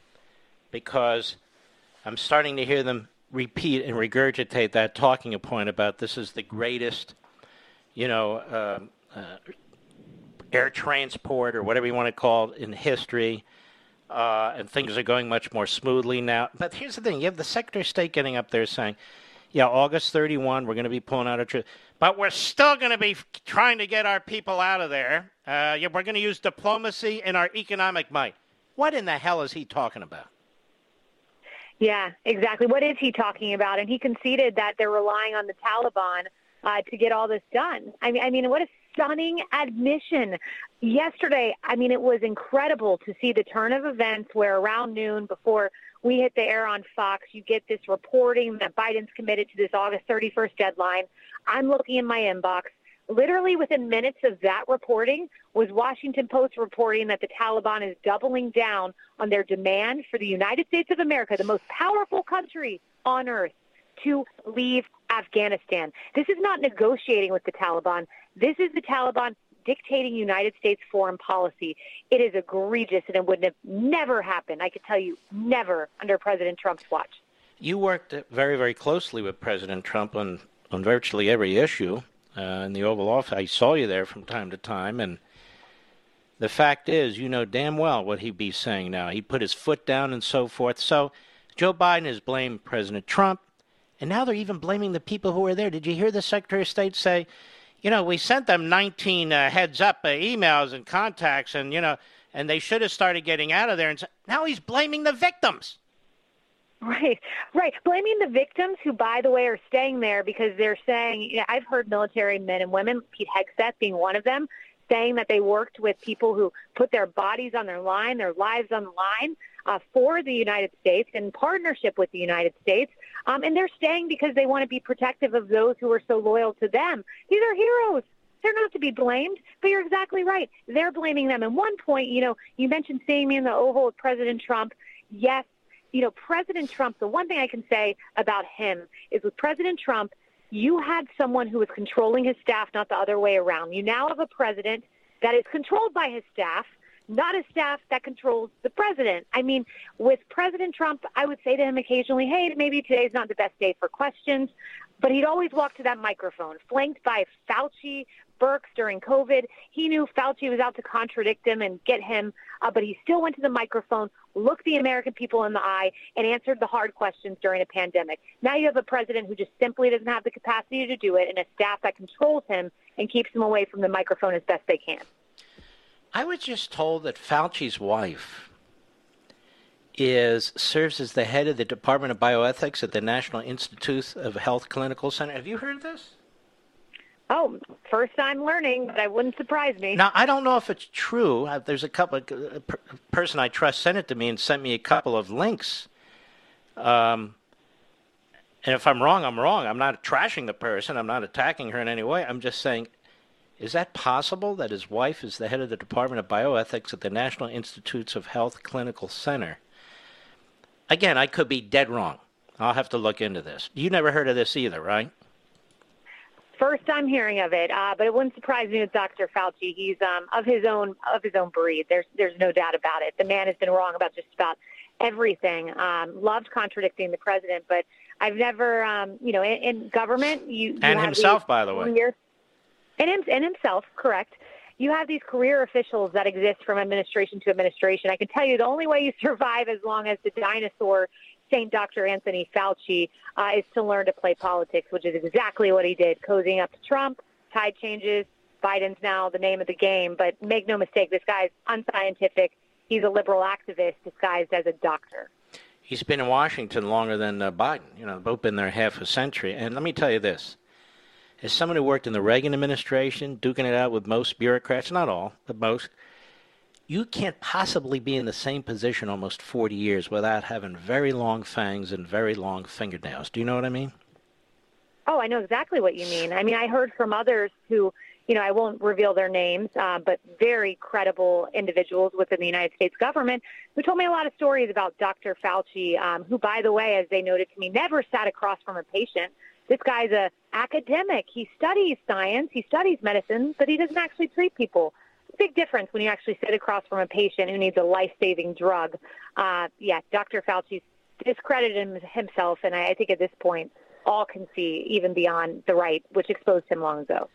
because I'm starting to hear them repeat and regurgitate that talking point about this is the greatest, you know, uh, uh, air transport or whatever you want to call it in history, uh, and things are going much more smoothly now. But here's the thing. You have the Secretary of State getting up there saying, yeah, August thirty-first, we're going to be pulling out of truth. But we're still going to be trying to get our people out of there. Uh, yeah, we're going to use diplomacy and our economic might. What in the hell is he talking about? Yeah, exactly. What is he talking about? And he conceded that they're relying on the Taliban uh, to get all this done. I mean, I mean, what a stunning admission. Yesterday, I mean, it was incredible to see the turn of events where around noon before we hit the air on Fox, you get this reporting that Biden's committed to this August thirty-first deadline. I'm looking in my inbox. Literally within minutes of that reporting was Washington Post reporting that the Taliban is doubling down on their demand for the United States of America, the most powerful country on earth, to leave Afghanistan. This is not negotiating with the Taliban. This is the Taliban dictating United States foreign policy. It is egregious, and it would have never happened. I could tell you, never under President Trump's watch. You worked very, very closely with President Trump on, on virtually every issue uh, in the Oval Office. I saw you there from time to time, and the fact is, you know damn well what he'd be saying now. He put his foot down and so forth. So Joe Biden has blamed President Trump, and now they're even blaming the people who were there. Did you hear the Secretary of State say, you know, we sent them nineteen uh, heads-up uh, emails and contacts, and, you know, and they should have started getting out of there. And so now he's blaming the victims. Right, right. Blaming the victims who, by the way, are staying there because they're saying, you know, I've heard military men and women, Pete Hegseth being one of them, saying that they worked with people who put their bodies on their line, their lives on the line uh, for the United States in partnership with the United States. Um, and they're staying because they want to be protective of those who are so loyal to them. These are heroes. They're not to be blamed, but you're exactly right. They're blaming them. And one point, you know, you mentioned seeing me in the Oval with President Trump. Yes, you know, President Trump, the one thing I can say about him is with President Trump, you had someone who was controlling his staff, not the other way around. You now have a president that is controlled by his staff, not a staff that controls the president. I mean, with President Trump, I would say to him occasionally, hey, maybe today's not the best day for questions. But he'd always walk to that microphone, flanked by Fauci, Birx during COVID. He knew Fauci was out to contradict him and get him, uh, but he still went to the microphone, looked the American people in the eye, and answered the hard questions during a pandemic. Now you have a president who just simply doesn't have the capacity to do it and a staff that controls him and keeps him away from the microphone as best they can. I was just told that Fauci's wife is serves as the head of the Department of Bioethics at the National Institute of Health Clinical Center. Have you heard of this? Oh, first time learning, but it wouldn't surprise me. Now, I don't know if it's true. There's a couple of a person I trust sent it to me and sent me a couple of links. Um, and if I'm wrong, I'm wrong. I'm not trashing the person. I'm not attacking her in any way. I'm just saying, is that possible that his wife is the head of the Department of Bioethics at the National Institutes of Health Clinical Center? Again, I could be dead wrong. I'll have to look into this. You never heard of this either, right? First time hearing of it, uh, but it wouldn't surprise me with Doctor Fauci. He's um, of his own of his own breed. There's there's no doubt about it. The man has been wrong about just about everything. Um, loved contradicting the president, but I've never, um, you know, in, in government, you, you and himself, these, by the way. And, him, and himself, correct. You have these career officials that exist from administration to administration. I can tell you the only way you survive as long as the dinosaur, Saint Doctor Anthony Fauci, uh, is to learn to play politics, which is exactly what he did, cozying up to Trump, tide changes. Biden's now the name of the game. But make no mistake, this guy's unscientific. He's a liberal activist disguised as a doctor. He's been in Washington longer than uh, Biden. You know, both been there half a century. And let me tell you this. As someone who worked in the Reagan administration, duking it out with most bureaucrats, not all, but most, you can't possibly be in the same position almost forty years without having very long fangs and very long fingernails. Do you know what I mean? Oh, I know exactly what you mean. I mean, I heard from others who, you know, I won't reveal their names, uh, but very credible individuals within the United States government who told me a lot of stories about Doctor Fauci, um, who, by the way, as they noted to me, never sat across from a patient. This guy's an academic. He studies science. He studies medicine, but he doesn't actually treat people. Big difference when you actually sit across from a patient who needs a life-saving drug. Uh, yeah, Doctor Fauci's discredited himself, and I, I think at this point all can see, even beyond the right, which exposed him long ago.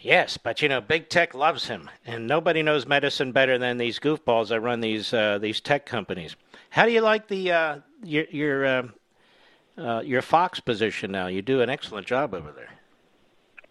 Yes, but, you know, big tech loves him, and nobody knows medicine better than these goofballs that run these uh, these tech companies. How do you like the uh, your your, uh, uh, your Fox position now? You do an excellent job over there.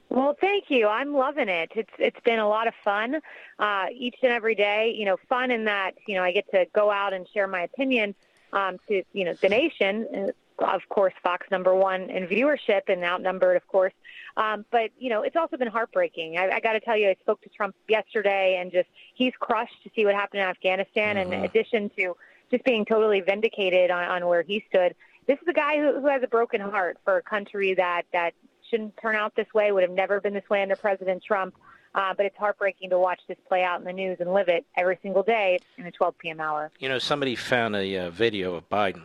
Well, thank you. I'm loving it. It's it's been a lot of fun uh, each and every day. You know, fun in that, you know, I get to go out and share my opinion um, to, you know, the nation. Of course, Fox number one in viewership and outnumbered, of course. Um, but, you know, it's also been heartbreaking. I, I got to tell you, I spoke to Trump yesterday, and just he's crushed to see what happened in Afghanistan. Mm-hmm. In addition to just being totally vindicated on, on where he stood. This is a guy who, who has a broken heart for a country that that. shouldn't turn out this way, would have never been this way under President Trump. Uh, but it's heartbreaking to watch this play out in the news and live it every single day in the twelve p.m. hour. You know, somebody found a uh, video of Biden.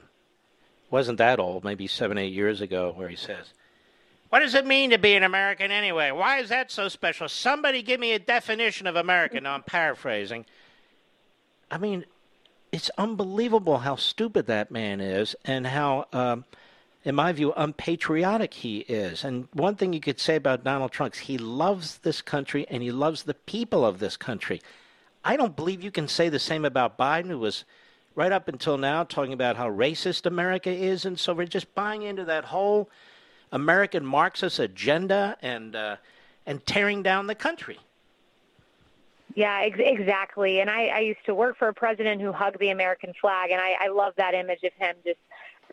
Wasn't that old, maybe seven, eight years ago, where he says, "What does it mean to be an American anyway? Why is that so special? Somebody give me a definition of American." Now, I'm paraphrasing. I mean, it's unbelievable how stupid that man is, and how... Um, in my view, unpatriotic he is. And one thing you could say about Donald Trump is he loves this country and he loves the people of this country. I don't believe you can say the same about Biden, who was right up until now talking about how racist America is. And so we're just buying into that whole American Marxist agenda and uh, and tearing down the country. Yeah, ex- exactly. And I, I used to work for a president who hugged the American flag, and I, I love that image of him just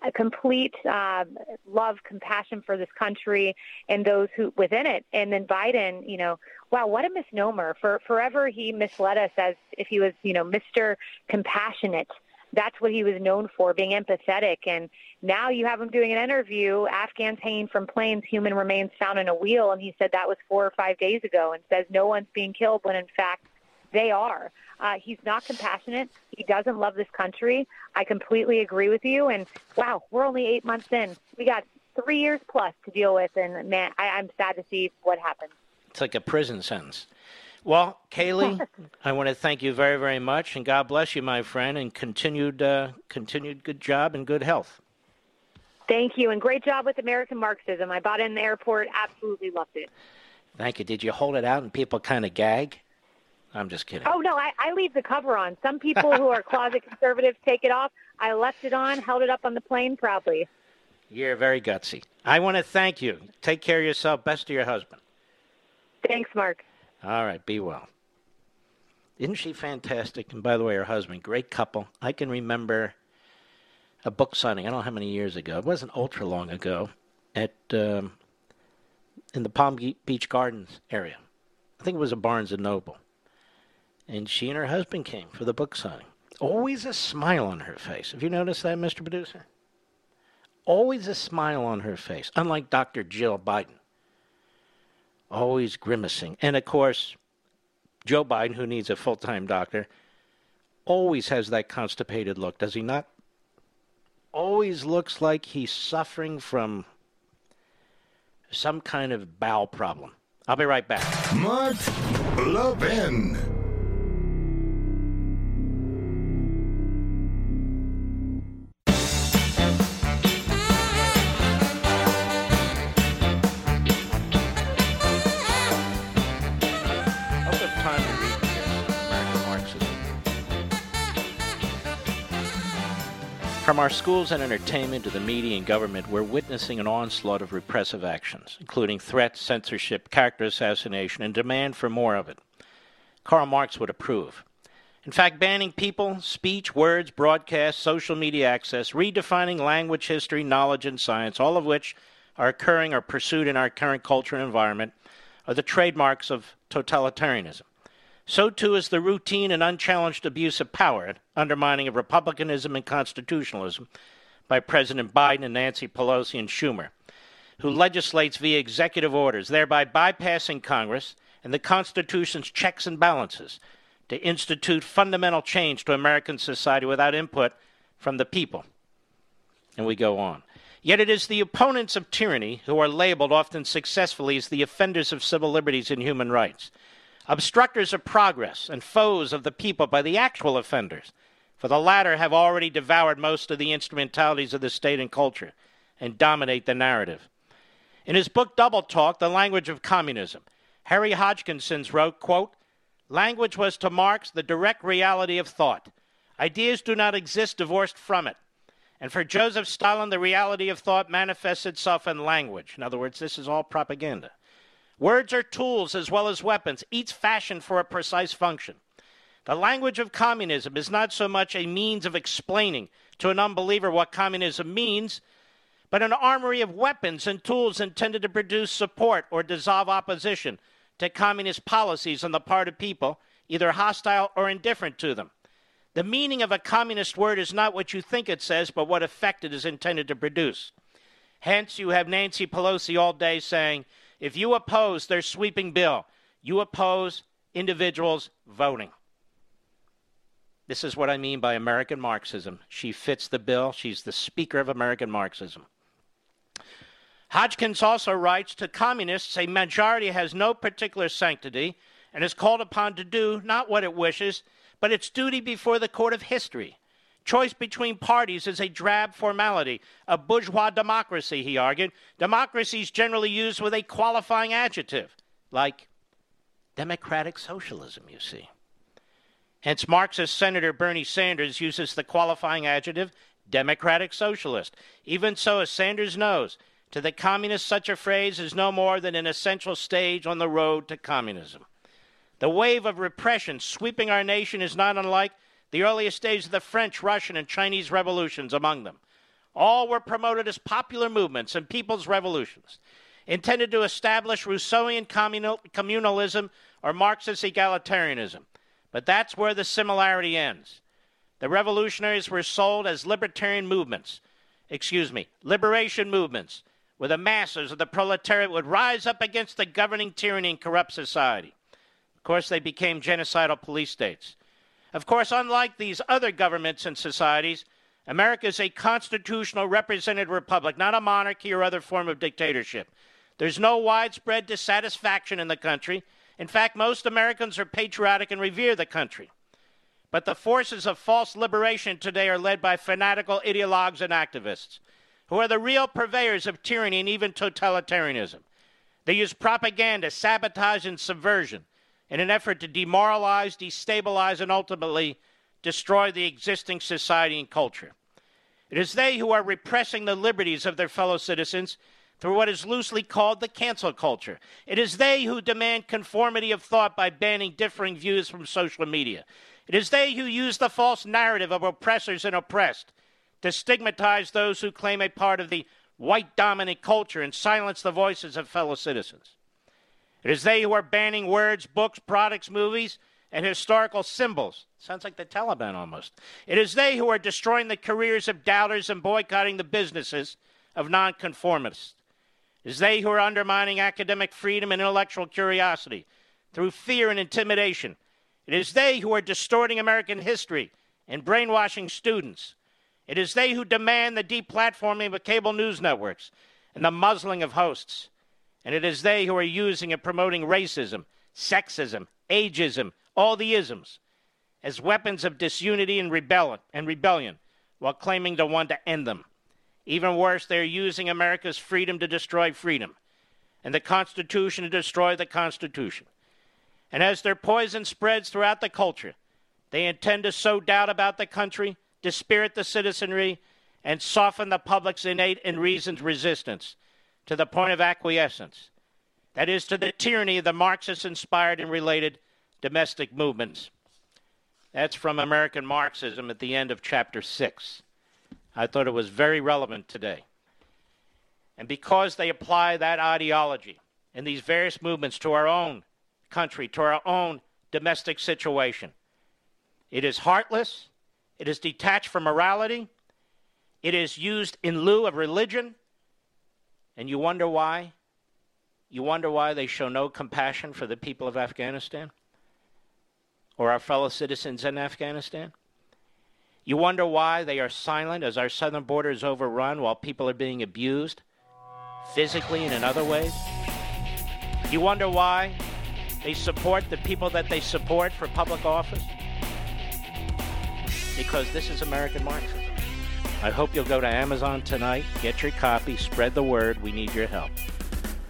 a complete uh, love, compassion for this country and those who within it. And then Biden, you know, wow, what a misnomer. For forever he misled us as if he was, you know, Mister Compassionate. That's what he was known for, being empathetic. And now you have him doing an interview, Afghans hanging from planes, human remains found in a wheel. And he said that was four or five days ago, and says no one's being killed when in fact they are. Uh, he's not compassionate. He doesn't love this country. I completely agree with you. And, wow, we're only eight months in. We got three years plus to deal with. And, man, I, I'm sad to see what happens. It's like a prison sentence. Well, Kayleigh, I want to thank you very, very much. And God bless you, my friend, and continued, uh, continued good job and good health. Thank you. And great job with American Marxism. I bought it in the airport. Absolutely loved it. Thank you. Did you hold it out and people kind of gag? I'm just kidding. Oh, no, I, I leave the cover on. Some people who are closet conservatives take it off. I left it on, held it up on the plane proudly. You're very gutsy. I want to thank you. Take care of yourself. Best to your husband. Thanks, Mark. All right, be well. Isn't she fantastic? And by the way, her husband, great couple. I can remember a book signing, I don't know how many years ago. It wasn't ultra long ago, at um, in the Palm Beach Gardens area. I think it was a Barnes and Noble. And she and her husband came for the book signing. Always a smile on her face. Have you noticed that, Mister Producer? Always a smile on her face, unlike Doctor Jill Biden. Always grimacing. And, of course, Joe Biden, who needs a full-time doctor, always has that constipated look, does he not? Always looks like he's suffering from some kind of bowel problem. I'll be right back. Mark Levin. From our schools and entertainment to the media and government, we're witnessing an onslaught of repressive actions, including threats, censorship, character assassination, and demand for more of it. Karl Marx would approve. In fact, banning people, speech, words, broadcasts, social media access, redefining language, history, knowledge, and science, all of which are occurring or pursued in our current culture and environment, are the trademarks of totalitarianism. So, too, is the routine and unchallenged abuse of power and undermining of republicanism and constitutionalism by President Biden and Nancy Pelosi and Schumer, who legislates via executive orders, thereby bypassing Congress and the Constitution's checks and balances to institute fundamental change to American society without input from the people. And we go on. Yet it is the opponents of tyranny who are labeled, often successfully, as the offenders of civil liberties and human rights, obstructors of progress and foes of the people by the actual offenders, for the latter have already devoured most of the instrumentalities of the state and culture and dominate the narrative. In his book Double Talk, The Language of Communism, Harry Hodgkinson wrote, quote, "Language was to Marx the direct reality of thought. Ideas do not exist divorced from it. And for Joseph Stalin, the reality of thought manifests itself in language." In other words, this is all propaganda. "Words are tools as well as weapons, each fashioned for a precise function. The language of communism is not so much a means of explaining to an unbeliever what communism means, but an armory of weapons and tools intended to produce support or dissolve opposition to communist policies on the part of people, either hostile or indifferent to them. The meaning of a communist word is not what you think it says, but what effect it is intended to produce. Hence, you have Nancy Pelosi all day saying, if you oppose their sweeping bill, you oppose individuals voting. This is what I mean by American Marxism. She fits the bill. She's the speaker of American Marxism. Hodgkins also writes, to communists, a majority has no particular sanctity and is called upon to do not what it wishes, but its duty before the court of history. Choice between parties is a drab formality, a bourgeois democracy, he argued. Democracy is generally used with a qualifying adjective, like democratic socialism, you see. Hence, Marxist Senator Bernie Sanders uses the qualifying adjective democratic socialist. Even so, as Sanders knows, to the communists such a phrase is no more than an essential stage on the road to communism. The wave of repression sweeping our nation is not unlike the earliest days of the French, Russian, and Chinese revolutions among them. All were promoted as popular movements and people's revolutions, intended to establish Rousseauian communal, communalism or Marxist egalitarianism. But that's where the similarity ends. The revolutionaries were sold as libertarian movements, excuse me, liberation movements, where the masses of the proletariat would rise up against the governing tyranny and corrupt society. Of course, they became genocidal police states. Of course, unlike these other governments and societies, America is a constitutional representative republic, not a monarchy or other form of dictatorship. There's no widespread dissatisfaction in the country. In fact, most Americans are patriotic and revere the country. But the forces of false liberation today are led by fanatical ideologues and activists, who are the real purveyors of tyranny and even totalitarianism. They use propaganda, sabotage, and subversion in an effort to demoralize, destabilize, and ultimately destroy the existing society and culture. It is they who are repressing the liberties of their fellow citizens through what is loosely called the cancel culture. It is they who demand conformity of thought by banning differing views from social media. It is they who use the false narrative of oppressors and oppressed to stigmatize those who claim a part of the white dominant culture and silence the voices of fellow citizens. It is they who are banning words, books, products, movies, and historical symbols. Sounds like the Taliban almost. It is they who are destroying the careers of doubters and boycotting the businesses of nonconformists. It is they who are undermining academic freedom and intellectual curiosity through fear and intimidation. It is they who are distorting American history and brainwashing students. It is they who demand the deplatforming of cable news networks and the muzzling of hosts. And it is they who are using and promoting racism, sexism, ageism, all the isms, as weapons of disunity and rebellion, and rebellion, while claiming to want to end them. Even worse, they're using America's freedom to destroy freedom, and the Constitution to destroy the Constitution. And as their poison spreads throughout the culture, they intend to sow doubt about the country, dispirit the citizenry, and soften the public's innate and reasoned resistance to the point of acquiescence, that is, to the tyranny of the Marxist-inspired and related domestic movements. That's from American Marxism at the end of Chapter six. I thought it was very relevant today. And because they apply that ideology and these various movements to our own country, to our own domestic situation, it is heartless, it is detached from morality, it is used in lieu of religion. And you wonder why? You wonder why they show no compassion for the people of Afghanistan or our fellow citizens in Afghanistan? You wonder why they are silent as our southern border is overrun while people are being abused physically and in other ways? You wonder why they support the people that they support for public office? Because this is American Marxism. I hope you'll go to Amazon tonight, get your copy, spread the word. We need your help.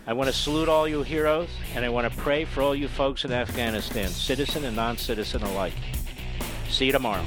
I want to salute all you heroes, and I want to pray for all you folks in Afghanistan, citizen and non-citizen alike. See you tomorrow.